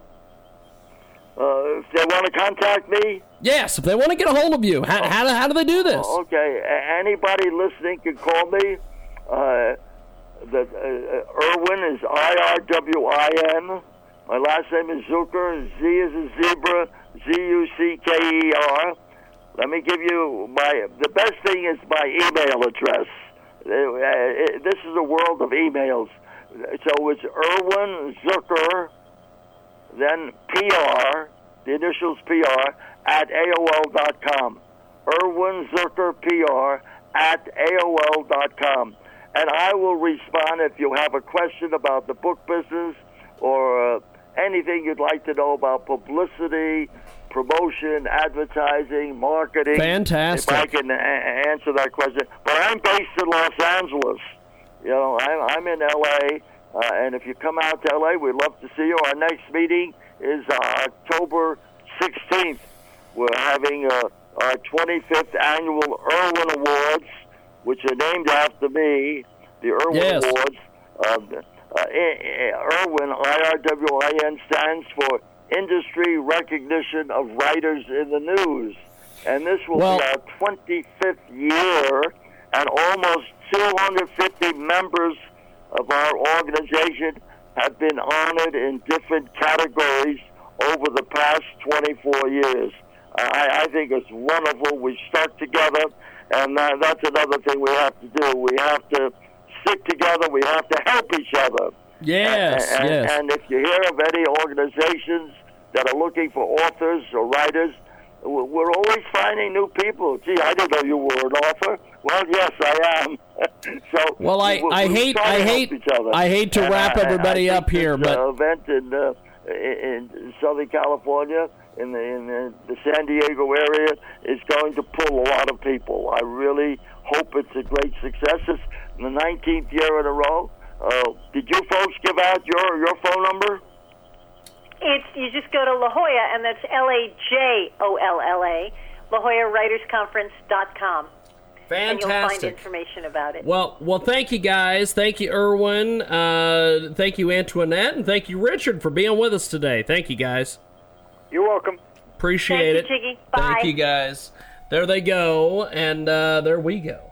If they want to contact me? Yes, if they want to get a hold of you. How do they do this? Okay, anybody listening can call me. Irwin is IRWIN. My last name is Zucker. Z is a zebra. ZUCKER. Let me give you the best thing is my email address. This is a world of emails. So it's Irwin Zucker, then PR, the initials PR, at AOL.com. Irwin Zucker PR at AOL.com. And I will respond if you have a question about the book business or anything you'd like to know about publicity, promotion, advertising, marketing. Fantastic. If I can answer that question. But I'm based in Los Angeles. You know, I'm in L.A., and if you come out to L.A., we'd love to see you. Our next meeting is October 16th. We're having our 25th annual Irwin Awards, which are named after me, the Irwin Awards. Irwin, IRWIN, stands for Industry Recognition of Writers in the News. And this will be our 25th year, and almost 250 members of our organization have been honored in different categories over the past 24 years. I think it's wonderful. We stuck together, and that's another thing we have to do. We have to stick together. We have to help each other. Yes, and if you hear of any organizations that are looking for authors or writers, we're always finding new people. Gee, I didn't know you were an author. Well, yes, I am. So well, I hate to wrap everybody up here, but event in Southern California, in the San Diego area, is going to pull a lot of people. I really hope it's a great success. It's the 19th year in a row. Did you folks give out your phone number? You just go to La Jolla, and that's LAJOLLA, LaJollaWritersConference.com. Fantastic. And you'll find information about it. Well, thank you, guys. Thank you, Irwin. Thank you, Antoinette. And thank you, Richard, for being with us today. Thank you, guys. You're welcome. Appreciate it. Thank you, Jiggy. Bye. Thank you, guys. There they go, and there we go.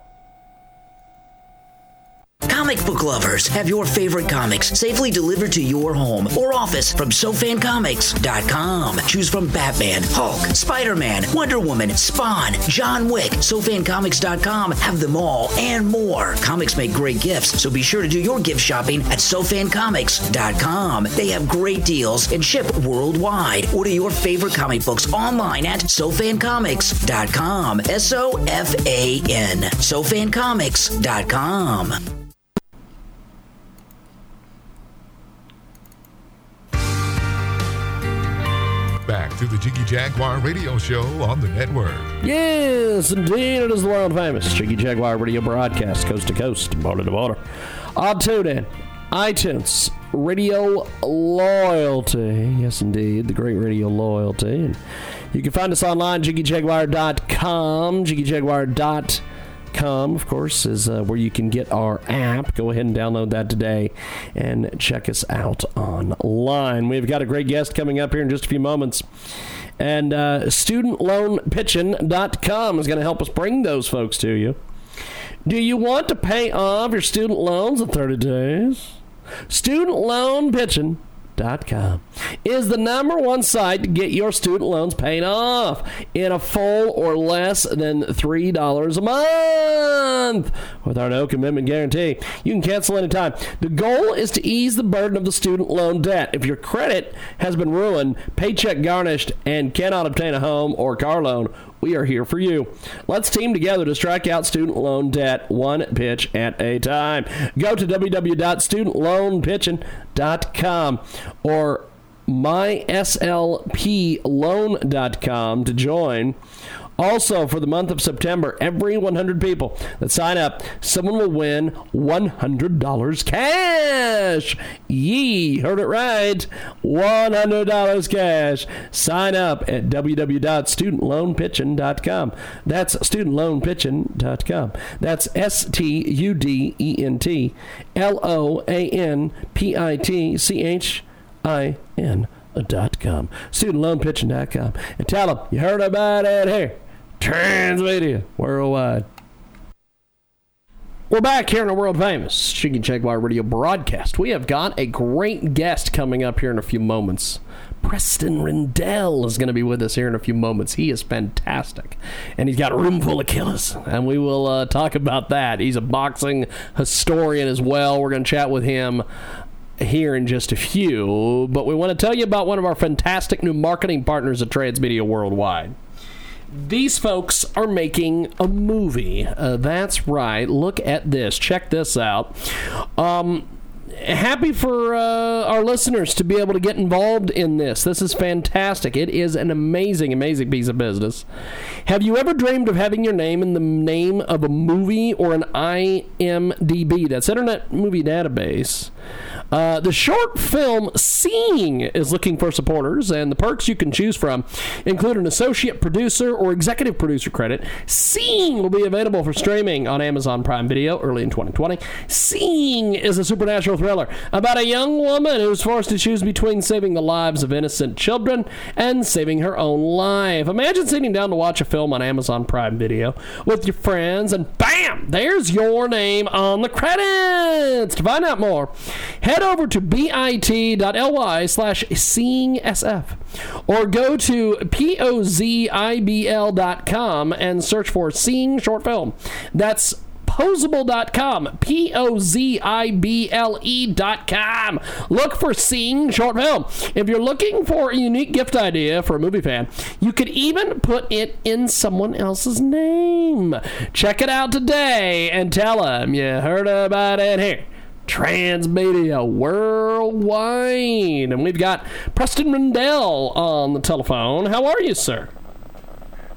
Comic book lovers, have your favorite comics safely delivered to your home or office from SoFanComics.com. Choose from Batman, Hulk, Spider-Man, Wonder Woman, Spawn, John Wick. SoFanComics.com have them all and more. Comics make great gifts, so be sure to do your gift shopping at SoFanComics.com. They have great deals and ship worldwide. Order your favorite comic books online at SoFanComics.com. SoFan. SoFanComics.com. Back to the Jiggy Jaguar Radio Show on the network. Yes, indeed, it is world famous Jiggy Jaguar Radio broadcast, coast to coast, border to border, on TuneIn, iTunes, Radio Loyalty. Yes, indeed, the great Radio Loyalty. And you can find us online, JiggyJaguar.com, JiggyJaguar.com, of course, is where you can get our app. Go ahead and download that today and check us out online. We've got a great guest coming up here in just a few moments. And studentloanpitchin.com is going to help us bring those folks to you. Do you want to pay off your student loans in 30 days? StudentLoanPitchin.com is the #1 site to get your student loans paid off in a full or less than $3 a month with our no commitment guarantee. You can cancel anytime. The goal is to ease the burden of the student loan debt. If your credit has been ruined, paycheck garnished, and cannot obtain a home or car loan, we are here for you. Let's team together to strike out student loan debt one pitch at a time. Go to www.studentloanpitchin.com or myslploan.com to join. Also, for the month of September, every 100 people that sign up, someone will win $100 cash. Yee, heard it right. $100 cash. Sign up at www.studentloanpitchin.com. That's studentloanpitchin.com. That's StudentLoanPitchin.com. StudentLoanPitchin.com. And tell them you heard about it here. Transmedia Worldwide. We're back here in the world-famous Jiggy Jaguar Radio broadcast. We have got a great guest coming up here in a few moments. Preston Rendell is going to be with us here in a few moments. He is fantastic. And he's got a room full of killers. And we will talk about that. He's a boxing historian as well. We're going to chat with him here in just a few. But we want to tell you about one of our fantastic new marketing partners at Transmedia Worldwide. These folks are making a movie. That's right. Look at this. Check this out. Happy for our listeners to be able to get involved in this. This is fantastic. It is an amazing, amazing piece of business. Have you ever dreamed of having your name in the name of a movie or an IMDb? That's Internet Movie Database. The short film Seeing is looking for supporters, and the perks you can choose from include an associate producer or executive producer credit. Seeing will be available for streaming on Amazon Prime Video early in 2020. Seeing is a supernatural thriller about a young woman who is forced to choose between saving the lives of innocent children and saving her own life. Imagine sitting down to watch a film on Amazon Prime Video with your friends, and bam! There's your name on the credits! To find out more, head over to bit.ly/seeingsf or go to pozibl.com and search for Seeing Short Film. That's Posable.com, P-O-Z-I-B-L-E.com. Look for Seeing Short Film. If you're looking for a unique gift idea for a movie fan, you could even put it in someone else's name. Check it out today and tell them you heard about it here. Transmedia Worldwide. And we've got Preston Rendell on the telephone. How are you, sir?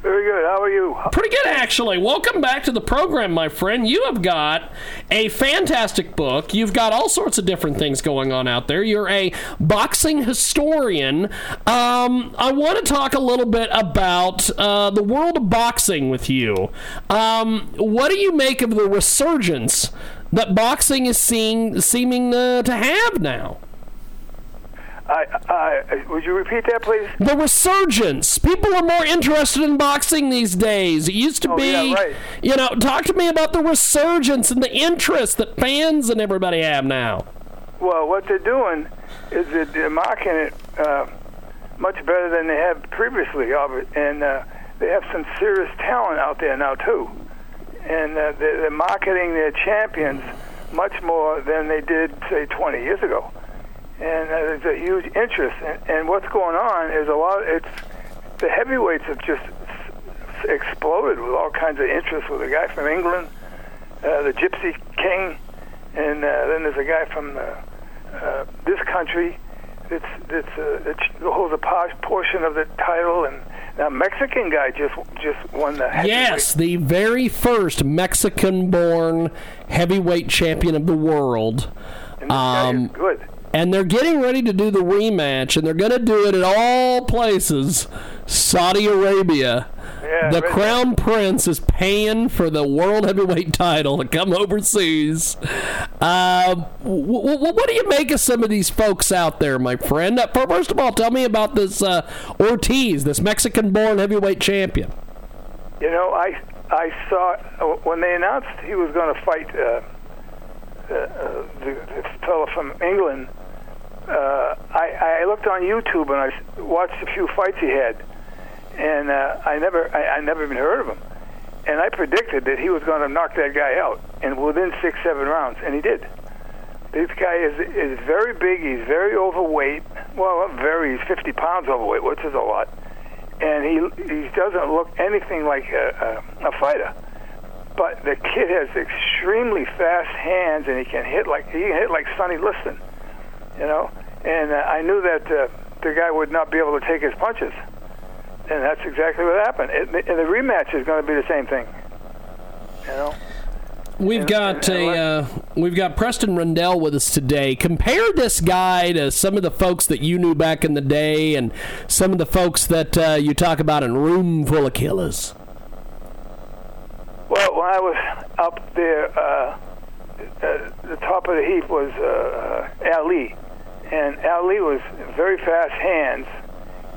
Very good. How are you? Pretty good, actually. Welcome back to the program, my friend. You have got a fantastic book. You've got all sorts of different things going on out there. You're a boxing historian. I want to talk a little bit about the world of boxing with you. What do you make of the resurgence that boxing is seeming to have now? Would you repeat that, please? The resurgence. People are more interested in boxing these days. It used to be, yeah, right. You know, talk to me about the resurgence and the interest that fans and everybody have now. Well, what they're doing is that they're mocking it much better than they have previously, and they have some serious talent out there now, too. And they're marketing their champions much more than they did, say, 20 years ago. And there's a huge interest. And what's going on is the heavyweights have just exploded with all kinds of interest, with a guy from England, the Gypsy King, and then there's a guy from this country that holds a portion of the title, and now Mexican guy just won the heavyweight. Yes, the very first Mexican-born heavyweight champion of the world. And this guy is good. And they're getting ready to do the rematch, and they're going to do it at all places. Saudi Arabia. Yeah, the Crown Prince is paying for the world heavyweight title to come overseas. What do you make of some of these folks out there, my friend? First of all, tell me about this Ortiz, this Mexican-born heavyweight champion. You know, I saw when they announced he was going to fight the fellow from England. I looked on YouTube and I watched a few fights he had, and I never even heard of him. And I predicted that he was going to knock that guy out, and within 6-7 rounds, and he did. This guy is very big. He's very overweight. Well, he's 50 pounds overweight, which is a lot. And he doesn't look anything like a fighter. But the kid has extremely fast hands, and he can hit like Sonny Liston. You know, and I knew that the guy would not be able to take his punches, and that's exactly what happened. And the rematch is going to be the same thing. You know, we've got Preston Rendell with us today. Compare this guy to some of the folks that you knew back in the day, and some of the folks that you talk about in Room Full of Killers. Well, when I was up there, the top of the heap was Ali. And Ali was very fast hands,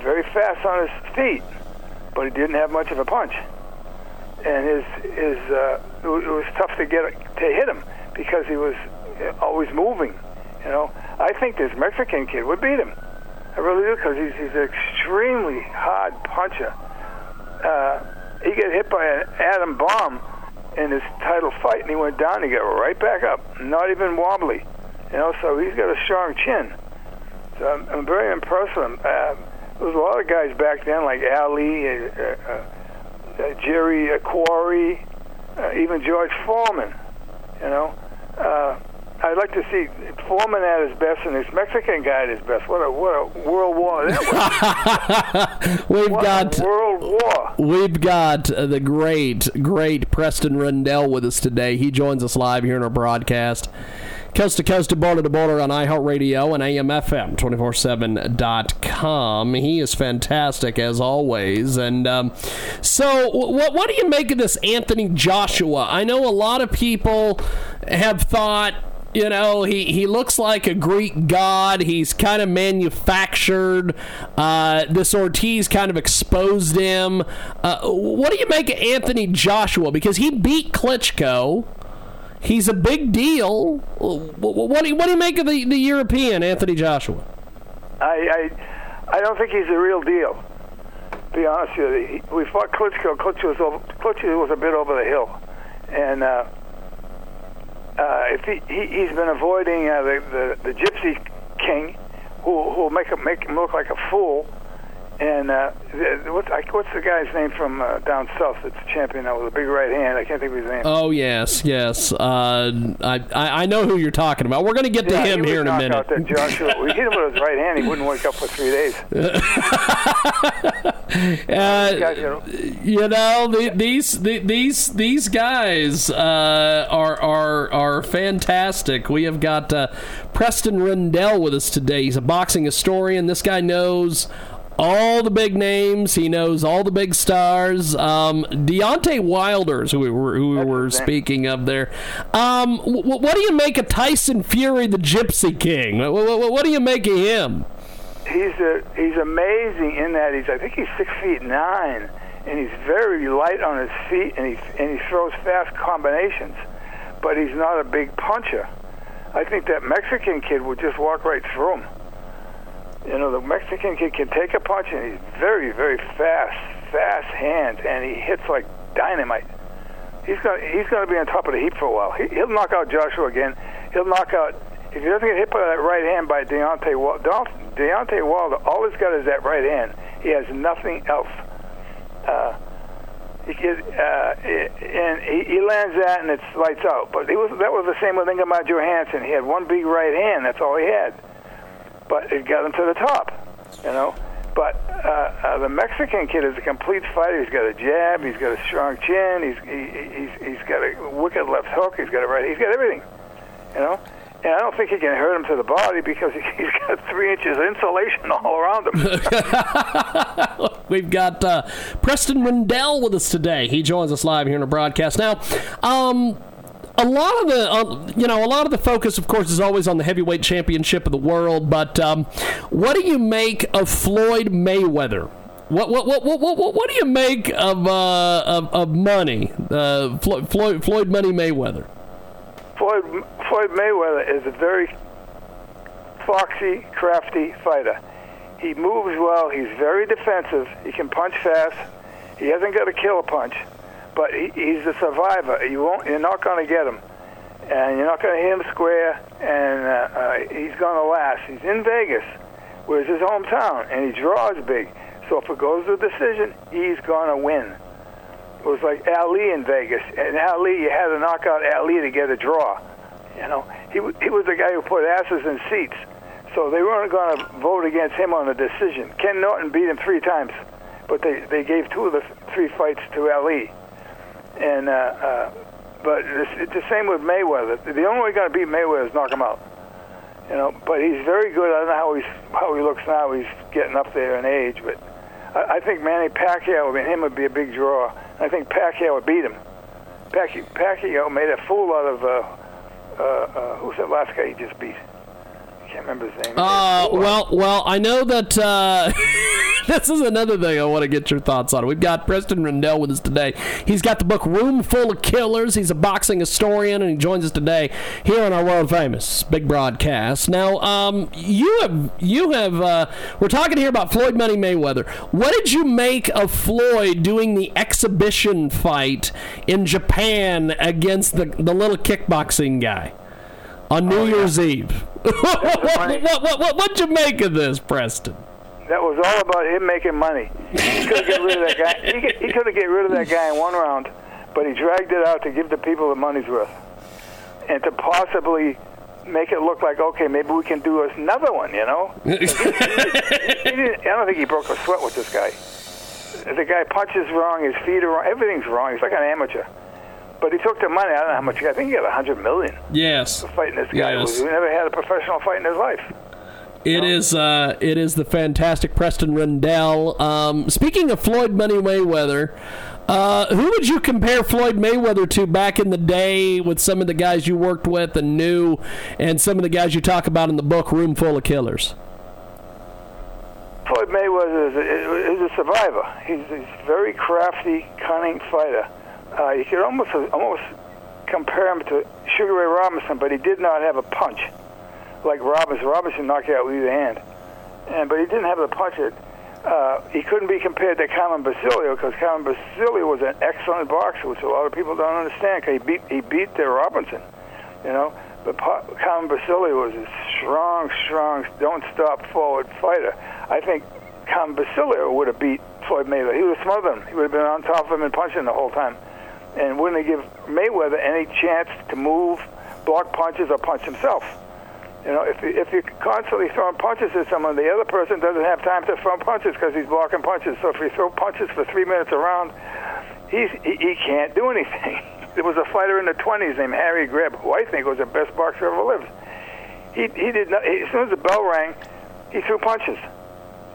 very fast on his feet, but he didn't have much of a punch. And it was tough to hit him because he was always moving. You know, I think this Mexican kid would beat him. I really do, because he's an extremely hard puncher. He got hit by an atom bomb in his title fight, and he went down. He got right back up, not even wobbly. You know, so he's got a strong chin. So I'm very impressed with him. There was a lot of guys back then, like Ali, Jerry Quarry, even George Foreman. You know, I'd like to see Foreman at his best and this Mexican guy at his best. What a world war that was! We've got the great Preston Rendell with us today. He joins us live here in our broadcast, coast to coast and border to border on iHeartRadio and AMFM247.com. He is fantastic as always. And so, what do you make of this Anthony Joshua? I know a lot of people have thought, you know, he looks like a Greek god. He's kind of manufactured. This Ortiz kind of exposed him. What do you make of Anthony Joshua? Because he beat Klitschko. He's a big deal. What do you make of the European Anthony Joshua? I don't think he's the real deal, to be honest with you. We fought Klitschko. Klitschko was a bit over the hill. And if he's been avoiding the gypsy king, who will make him look like a fool. And what's the guy's name from down south that's the champion now with a big right hand? I can't think of his name. Oh, yes. I know who you're talking about. We're going to get to him here in a minute. That Joshua. We hit him with his right hand. He wouldn't wake up for 3 days. These guys are fantastic. We have got Preston Rendell with us today. He's a boxing historian. This guy knows all the big names. He knows all the big stars. Deontay Wilder, who we were speaking of there. What do you make of Tyson Fury, the Gypsy King? What do you make of him? He's amazing in that I think he's 6'9", and he's very light on his feet, and he throws fast combinations, but he's not a big puncher. I think that Mexican kid would just walk right through him. You know, the Mexican kid can take a punch, and he's very, very fast hands, and he hits like dynamite. He's going to be on top of the heap for a while. He'll knock out Joshua again. He'll knock out, if he doesn't get hit by that right hand by Deontay Wilder, all he's got is that right hand. He has nothing else. He lands that, and it lights out. But that was the same with Ingemar Johansson. He had one big right hand. That's all he had. But it got him to the top, you know. But the Mexican kid is a complete fighter. He's got a jab. He's got a strong chin. He's got a wicked left hook. He's got a right. He's got everything, you know. And I don't think he can hurt him to the body because he's got 3 inches of insulation all around him. We've got Preston Rendell with us today. He joins us live here in the broadcast now. A lot of the focus, of course, is always on the heavyweight championship of the world. But what do you make of Floyd Mayweather? What do you make of money? Floyd Money Mayweather. Floyd Mayweather is a very foxy, crafty fighter. He moves well. He's very defensive. He can punch fast. He hasn't got a killer punch. But he's a survivor. You're not going to get him, and you're not going to hit him square. And he's going to last. He's in Vegas, where it's his hometown, and he draws big. So if it goes to the decision, he's going to win. It was like Ali in Vegas, and Ali, you had to knock out Ali to get a draw. You know, he was the guy who put asses in seats. So they weren't going to vote against him on the decision. Ken Norton beat him 3 times, but they gave 2 of the 3 fights to Ali. And but it's the same with Mayweather. The only way you're going to beat Mayweather is knock him out, you know. But he's very good. I don't know how he looks now. He's getting up there in age, but I think Manny Pacquiao, him would be a big draw. I think Pacquiao would beat him. Pacquiao made a fool out of who's that last guy he just beat? I can't remember his name. Well, I know that this is another thing I want to get your thoughts on. We've got Preston Rendell with us today. He's got the book Room Full of Killers. He's a boxing historian, and he joins us today here on our world-famous big broadcast. Now, we're talking here about Floyd Money Mayweather. What did you make of Floyd doing the exhibition fight in Japan against the little kickboxing guy on New Year's Eve? What'd you make of this, Preston? That was all about him making money. He could have got rid of that guy. He could have got rid of that guy in 1 round, but he dragged it out to give the people the money's worth, and to possibly make it look like, okay, maybe we can do another one. You know, I don't think he broke a sweat with this guy. The guy punches wrong. His feet are wrong. Everything's wrong. He's like an amateur. But he took the money. I don't know how much. I think he got $100 million. Yes. For fighting this guy who never had a professional fight in his life. It is the fantastic Preston Rendell. Speaking of Floyd Money Mayweather, who would you compare Floyd Mayweather to back in the day with some of the guys you worked with and knew, and some of the guys you talk about in the book Room Full of Killers? Floyd Mayweather is a survivor. He's a very crafty, cunning fighter. You could almost compare him to Sugar Ray Robinson, but he did not have a punch. Like Robinson knocked you out with either hand, but he didn't have the punch. He couldn't be compared to Carmen Basilio, because Carmen Basilio was an excellent boxer, which a lot of people don't understand. Cause he beat the Robinson, you know. But Carmen Basilio was a strong, don't-stop-forward fighter. I think Carmen Basilio would have beat Floyd Mayweather. He would have smothered him. He would have been on top of him and punching the whole time. And wouldn't he give Mayweather any chance to move, block punches, or punch himself? You know, if you're constantly throwing punches at someone, the other person doesn't have time to throw punches because he's blocking punches. So if you throw punches for 3 minutes around, he can't do anything. There was a fighter in the 20s named Harry Greb, who I think was the best boxer ever lived. He did not. As soon as the bell rang, he threw punches,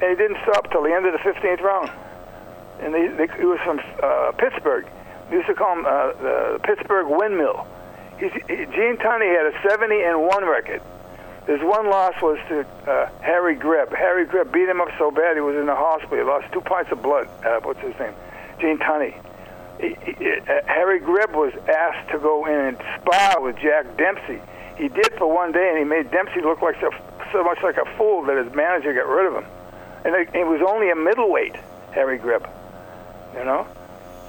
and he didn't stop till the end of the 15th round. And he was from Pittsburgh. They used to call him the Pittsburgh Windmill. Gene Tunney had a 70-1 record. His one loss was to Harry Greb. Harry Greb beat him up so bad he was in the hospital. He lost 2 pints of blood. What's his name? Gene Tunney. Harry Greb was asked to go in and spar with Jack Dempsey. He did for one day, and he made Dempsey look like so much like a fool that his manager got rid of him. And he was only a middleweight, Harry Greb, you know?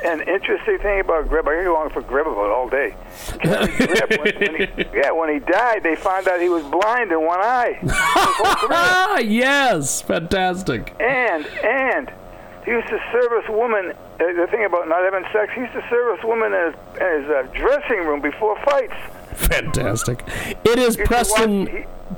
And interesting thing about Greb, I could go on for Greb about all day. Greb, when he died, they found out he was blind in one eye. Yes, fantastic. And he used to service women. The thing about not having sex, he used to service women in his dressing room before fights. Fantastic. It is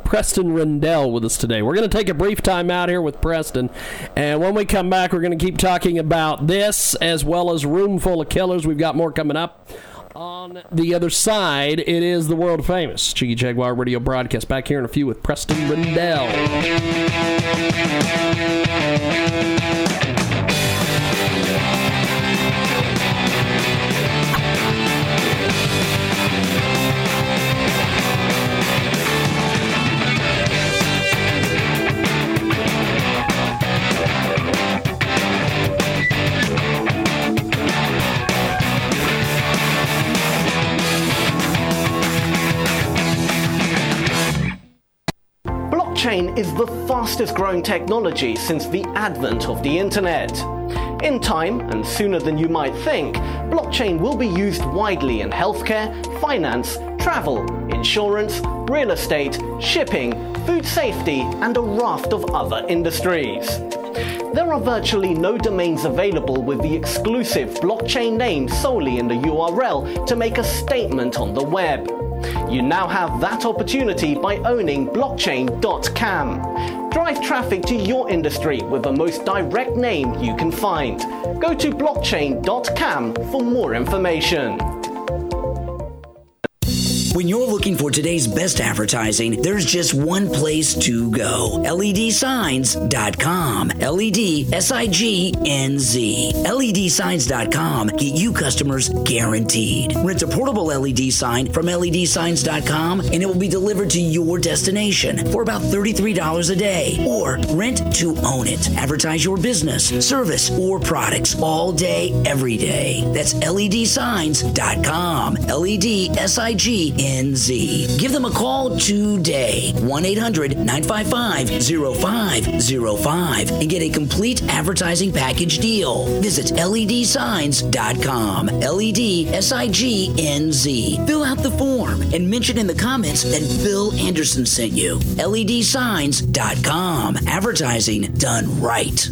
Preston Rendell with us today. We're going to take a brief time out here with Preston, and when we come back, we're going to keep talking about this as well as Room Full of Killers. We've got more coming up. On the other side, it is the world-famous Jiggy Jaguar radio broadcast. Back here in a few with Preston Rendell. Blockchain is the fastest growing technology since the advent of the internet. In time, and sooner than you might think, blockchain will be used widely in healthcare, finance, travel, insurance, real estate, shipping, food safety, and a raft of other industries. There are virtually no domains available with the exclusive blockchain name solely in the URL to make a statement on the web. You now have that opportunity by owning blockchain.cam. Drive traffic to your industry with the most direct name you can find. Go to blockchain.cam for more information. When you're looking for today's best advertising, there's just one place to go. LEDsigns.com. LEDSIGNZ. LEDsigns.com. Get you customers guaranteed. Rent a portable LED sign from LEDsigns.com and it will be delivered to your destination for about $33 a day. Or rent to own it. Advertise your business, service, or products all day, every day. That's LEDsigns.com. LEDSIGNZ. Give them a call today, 1-800-955-0505, and get a complete advertising package deal. Visit LEDsigns.com, LEDSIGNZ. Fill out the form and mention in the comments that Bill Anderson sent you. LEDsigns.com, advertising done right.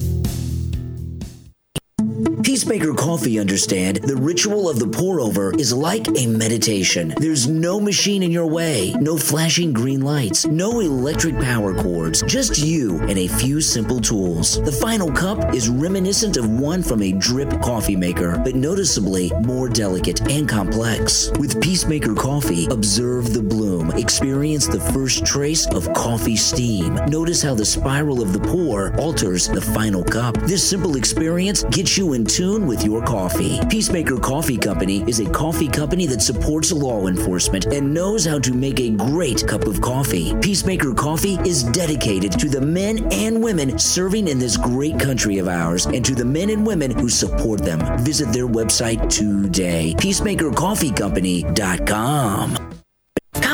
Peacemaker Coffee understand the ritual of the pour-over is like a meditation. There's no machine in your way, no flashing green lights, no electric power cords, just you and a few simple tools. The final cup is reminiscent of one from a drip coffee maker, but noticeably more delicate and complex. With Peacemaker Coffee, observe the bloom, experience the first trace of coffee steam. Notice how the spiral of the pour alters the final cup. This simple experience gets you in tune with your coffee. Peacemaker Coffee Company is a coffee company that supports law enforcement and knows how to make a great cup of coffee. Peacemaker Coffee is dedicated to the men and women serving in this great country of ours and to the men and women who support them. Visit their website today, peacemakercoffeecompany.com.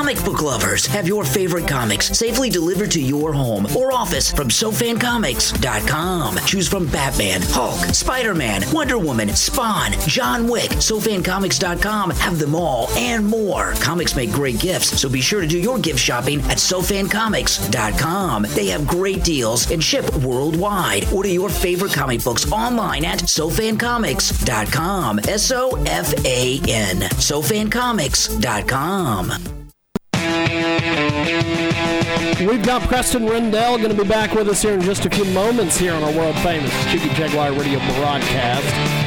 Comic book lovers, have your favorite comics safely delivered to your home or office from SoFanComics.com. Choose from Batman, Hulk, Spider-Man, Wonder Woman, Spawn, John Wick. SoFanComics.com have them all and more. Comics make great gifts, so be sure to do your gift shopping at SoFanComics.com. They have great deals and ship worldwide. Order your favorite comic books online at SoFanComics.com. SOFAN. SoFanComics.com. We've got Preston Rendell going to be back with us here in just a few moments here on our world-famous Jiggy Jaguar radio broadcast.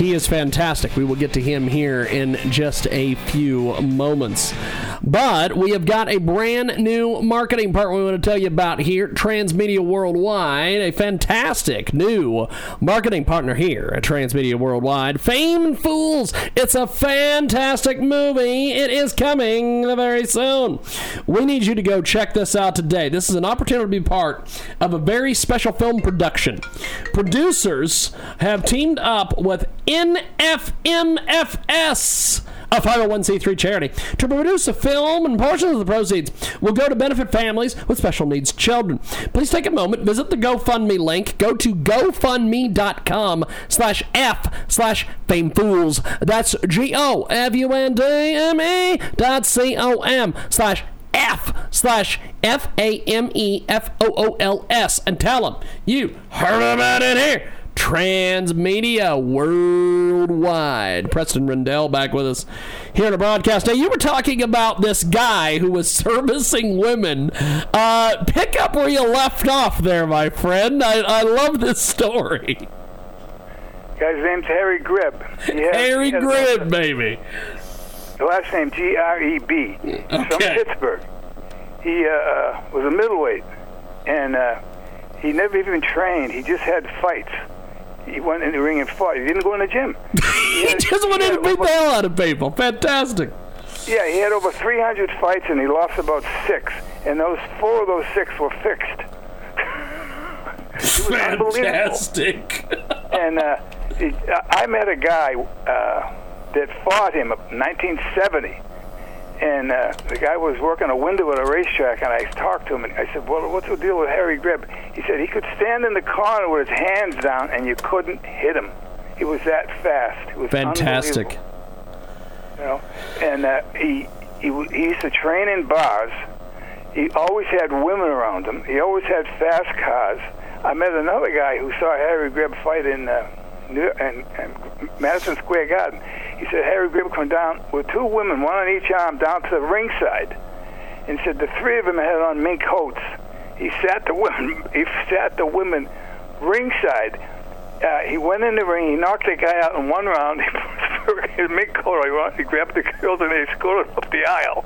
He is fantastic. We will get to him here in just a few moments. But we have got a brand new marketing partner we want to tell you about here, Transmedia Worldwide, a fantastic new marketing partner here at Transmedia Worldwide. Fame and Fools, it's a fantastic movie. It is coming very soon. We need you to go check this out today. This is an opportunity to be part of a very special film production. Producers have teamed up with NFMFS, a 501c3 charity, to produce a film, and portions of the proceeds will go to benefit families with special needs children. Please take a moment, visit the GoFundMe link, go to GoFundMe.com/F/FameFools. That's GoFundMe.com/F/FameFools, and tell them you heard about it here. Transmedia Worldwide. Preston Rendell back with us here on the broadcast. Now, you were talking about this guy who was servicing women. Pick up where you left off there, my friend. I love this story. Guy's name's Harry Greb. Harry Greb, baby. The last name, Greb. Okay. From Pittsburgh. He was a middleweight, and he never even trained. He just had fights. He went in the ring and fought. He didn't go in the gym. He just went in to beat the hell out of people. Fantastic. Yeah, he had over 300 fights, and he lost about 6. And four of those six were fixed. It was fantastic. And I met a guy that fought him in 1970. And the guy was working a window at a racetrack, and I talked to him, and I said, well, what's the deal with Harry Greb? He said he could stand in the corner with his hands down, and you couldn't hit him. He was that fast. It was fantastic. You know? And he used to train in bars. He always had women around him. He always had fast cars. I met another guy who saw Harry Greb fight in Madison Square Garden. He said Harry Greb come down with two women, one on each arm, down to the ringside, and said the three of them had on mink coats. He sat the women ringside. He went in the ring. He knocked the guy out in one round. He put his mink coat on. He grabbed the girls and they escorted up the aisle.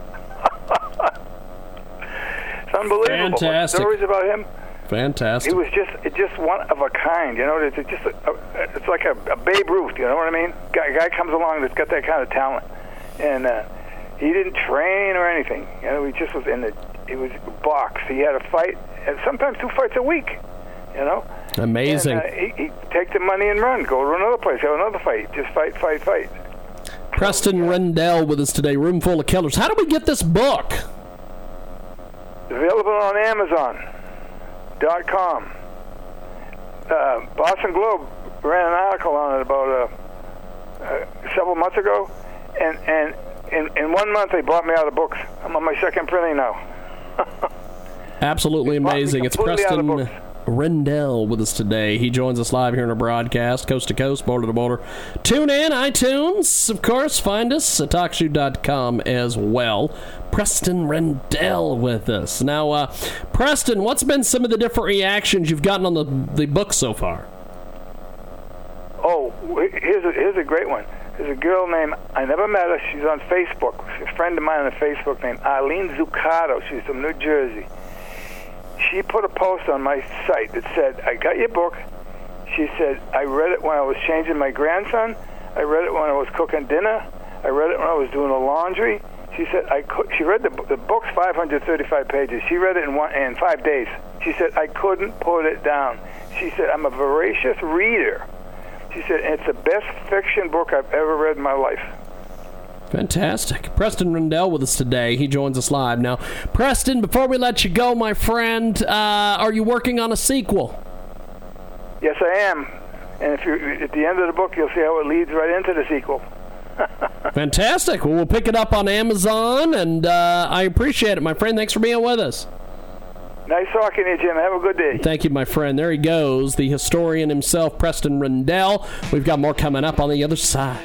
It's unbelievable. Fantastic. Stories about him. Fantastic. He was just one of a kind, you know. It's just it's like a Babe Ruth, you know what I mean? Guy comes along that's got that kind of talent, and he didn't train or anything. You know, he just was he was boxed. He had a fight, and sometimes 2 fights a week. You know, amazing. And, he'd take the money and run, go to another place, have another fight, just fight. Preston Rendell with us today, Room Full of Killers. How do we get this book? Available on Amazon.com. Boston Globe ran an article on it about several months ago, and in 1 month they bought me out of books. I'm on my second printing now. Absolutely amazing. It's Preston Rendell with us today. He joins us live here in our broadcast, coast to coast, border to border. Tune in, iTunes, of course. Find us at TalkShoe.com as well. Preston Rendell with us. Now, Preston, what's been some of the different reactions you've gotten on the book so far? Oh, here's a great one. There's a girl named, I never met her, she's on Facebook. She's a friend of mine on Facebook named Arlene Zuccardo. She's from New Jersey. She put a post on my site that said, I got your book. She said, I read it when I was changing my grandson. I read it when I was cooking dinner. I read it when I was doing the laundry. She said, she read the book's 535 pages. She read it in 5 days. She said, I couldn't put it down. She said, I'm a voracious reader. She said, it's the best fiction book I've ever read in my life. Fantastic. Preston Rendell with us today. He joins us live now. Preston, before we let you go, my friend, are you working on a sequel? Yes, I am. And if you're at the end of the book, you'll see how it leads right into the sequel. Fantastic. Well, we'll pick it up on Amazon, and I appreciate it, my friend. Thanks for being with us. Nice talking to you, Jim. Have a good day. Thank you, my friend. There he goes, the historian himself, Preston Rendell. We've got more coming up on the other side.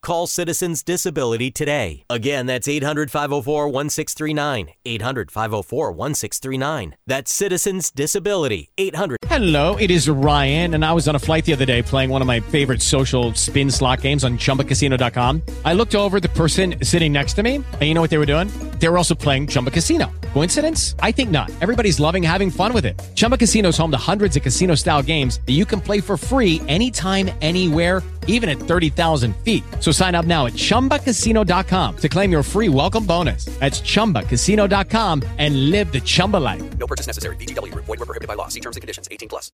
call Citizens Disability today. Again, that's 800-504-1639. 800-504-1639. That's Citizens Disability. 800. Hello, it is Ryan, and I was on a flight the other day playing one of my favorite social spin slot games on ChumbaCasino.com. I looked over at the person sitting next to me, and you know what they were doing? They were also playing Chumba Casino. Coincidence? I think not. Everybody's loving having fun with it. Chumba Casino's home to hundreds of casino-style games that you can play for free anytime, anywhere, even at 30,000 feet. So sign up now at ChumbaCasino.com to claim your free welcome bonus. That's ChumbaCasino.com and live the Chumba life. No purchase necessary. VGW. Void where prohibited by law. See terms and conditions. 18+.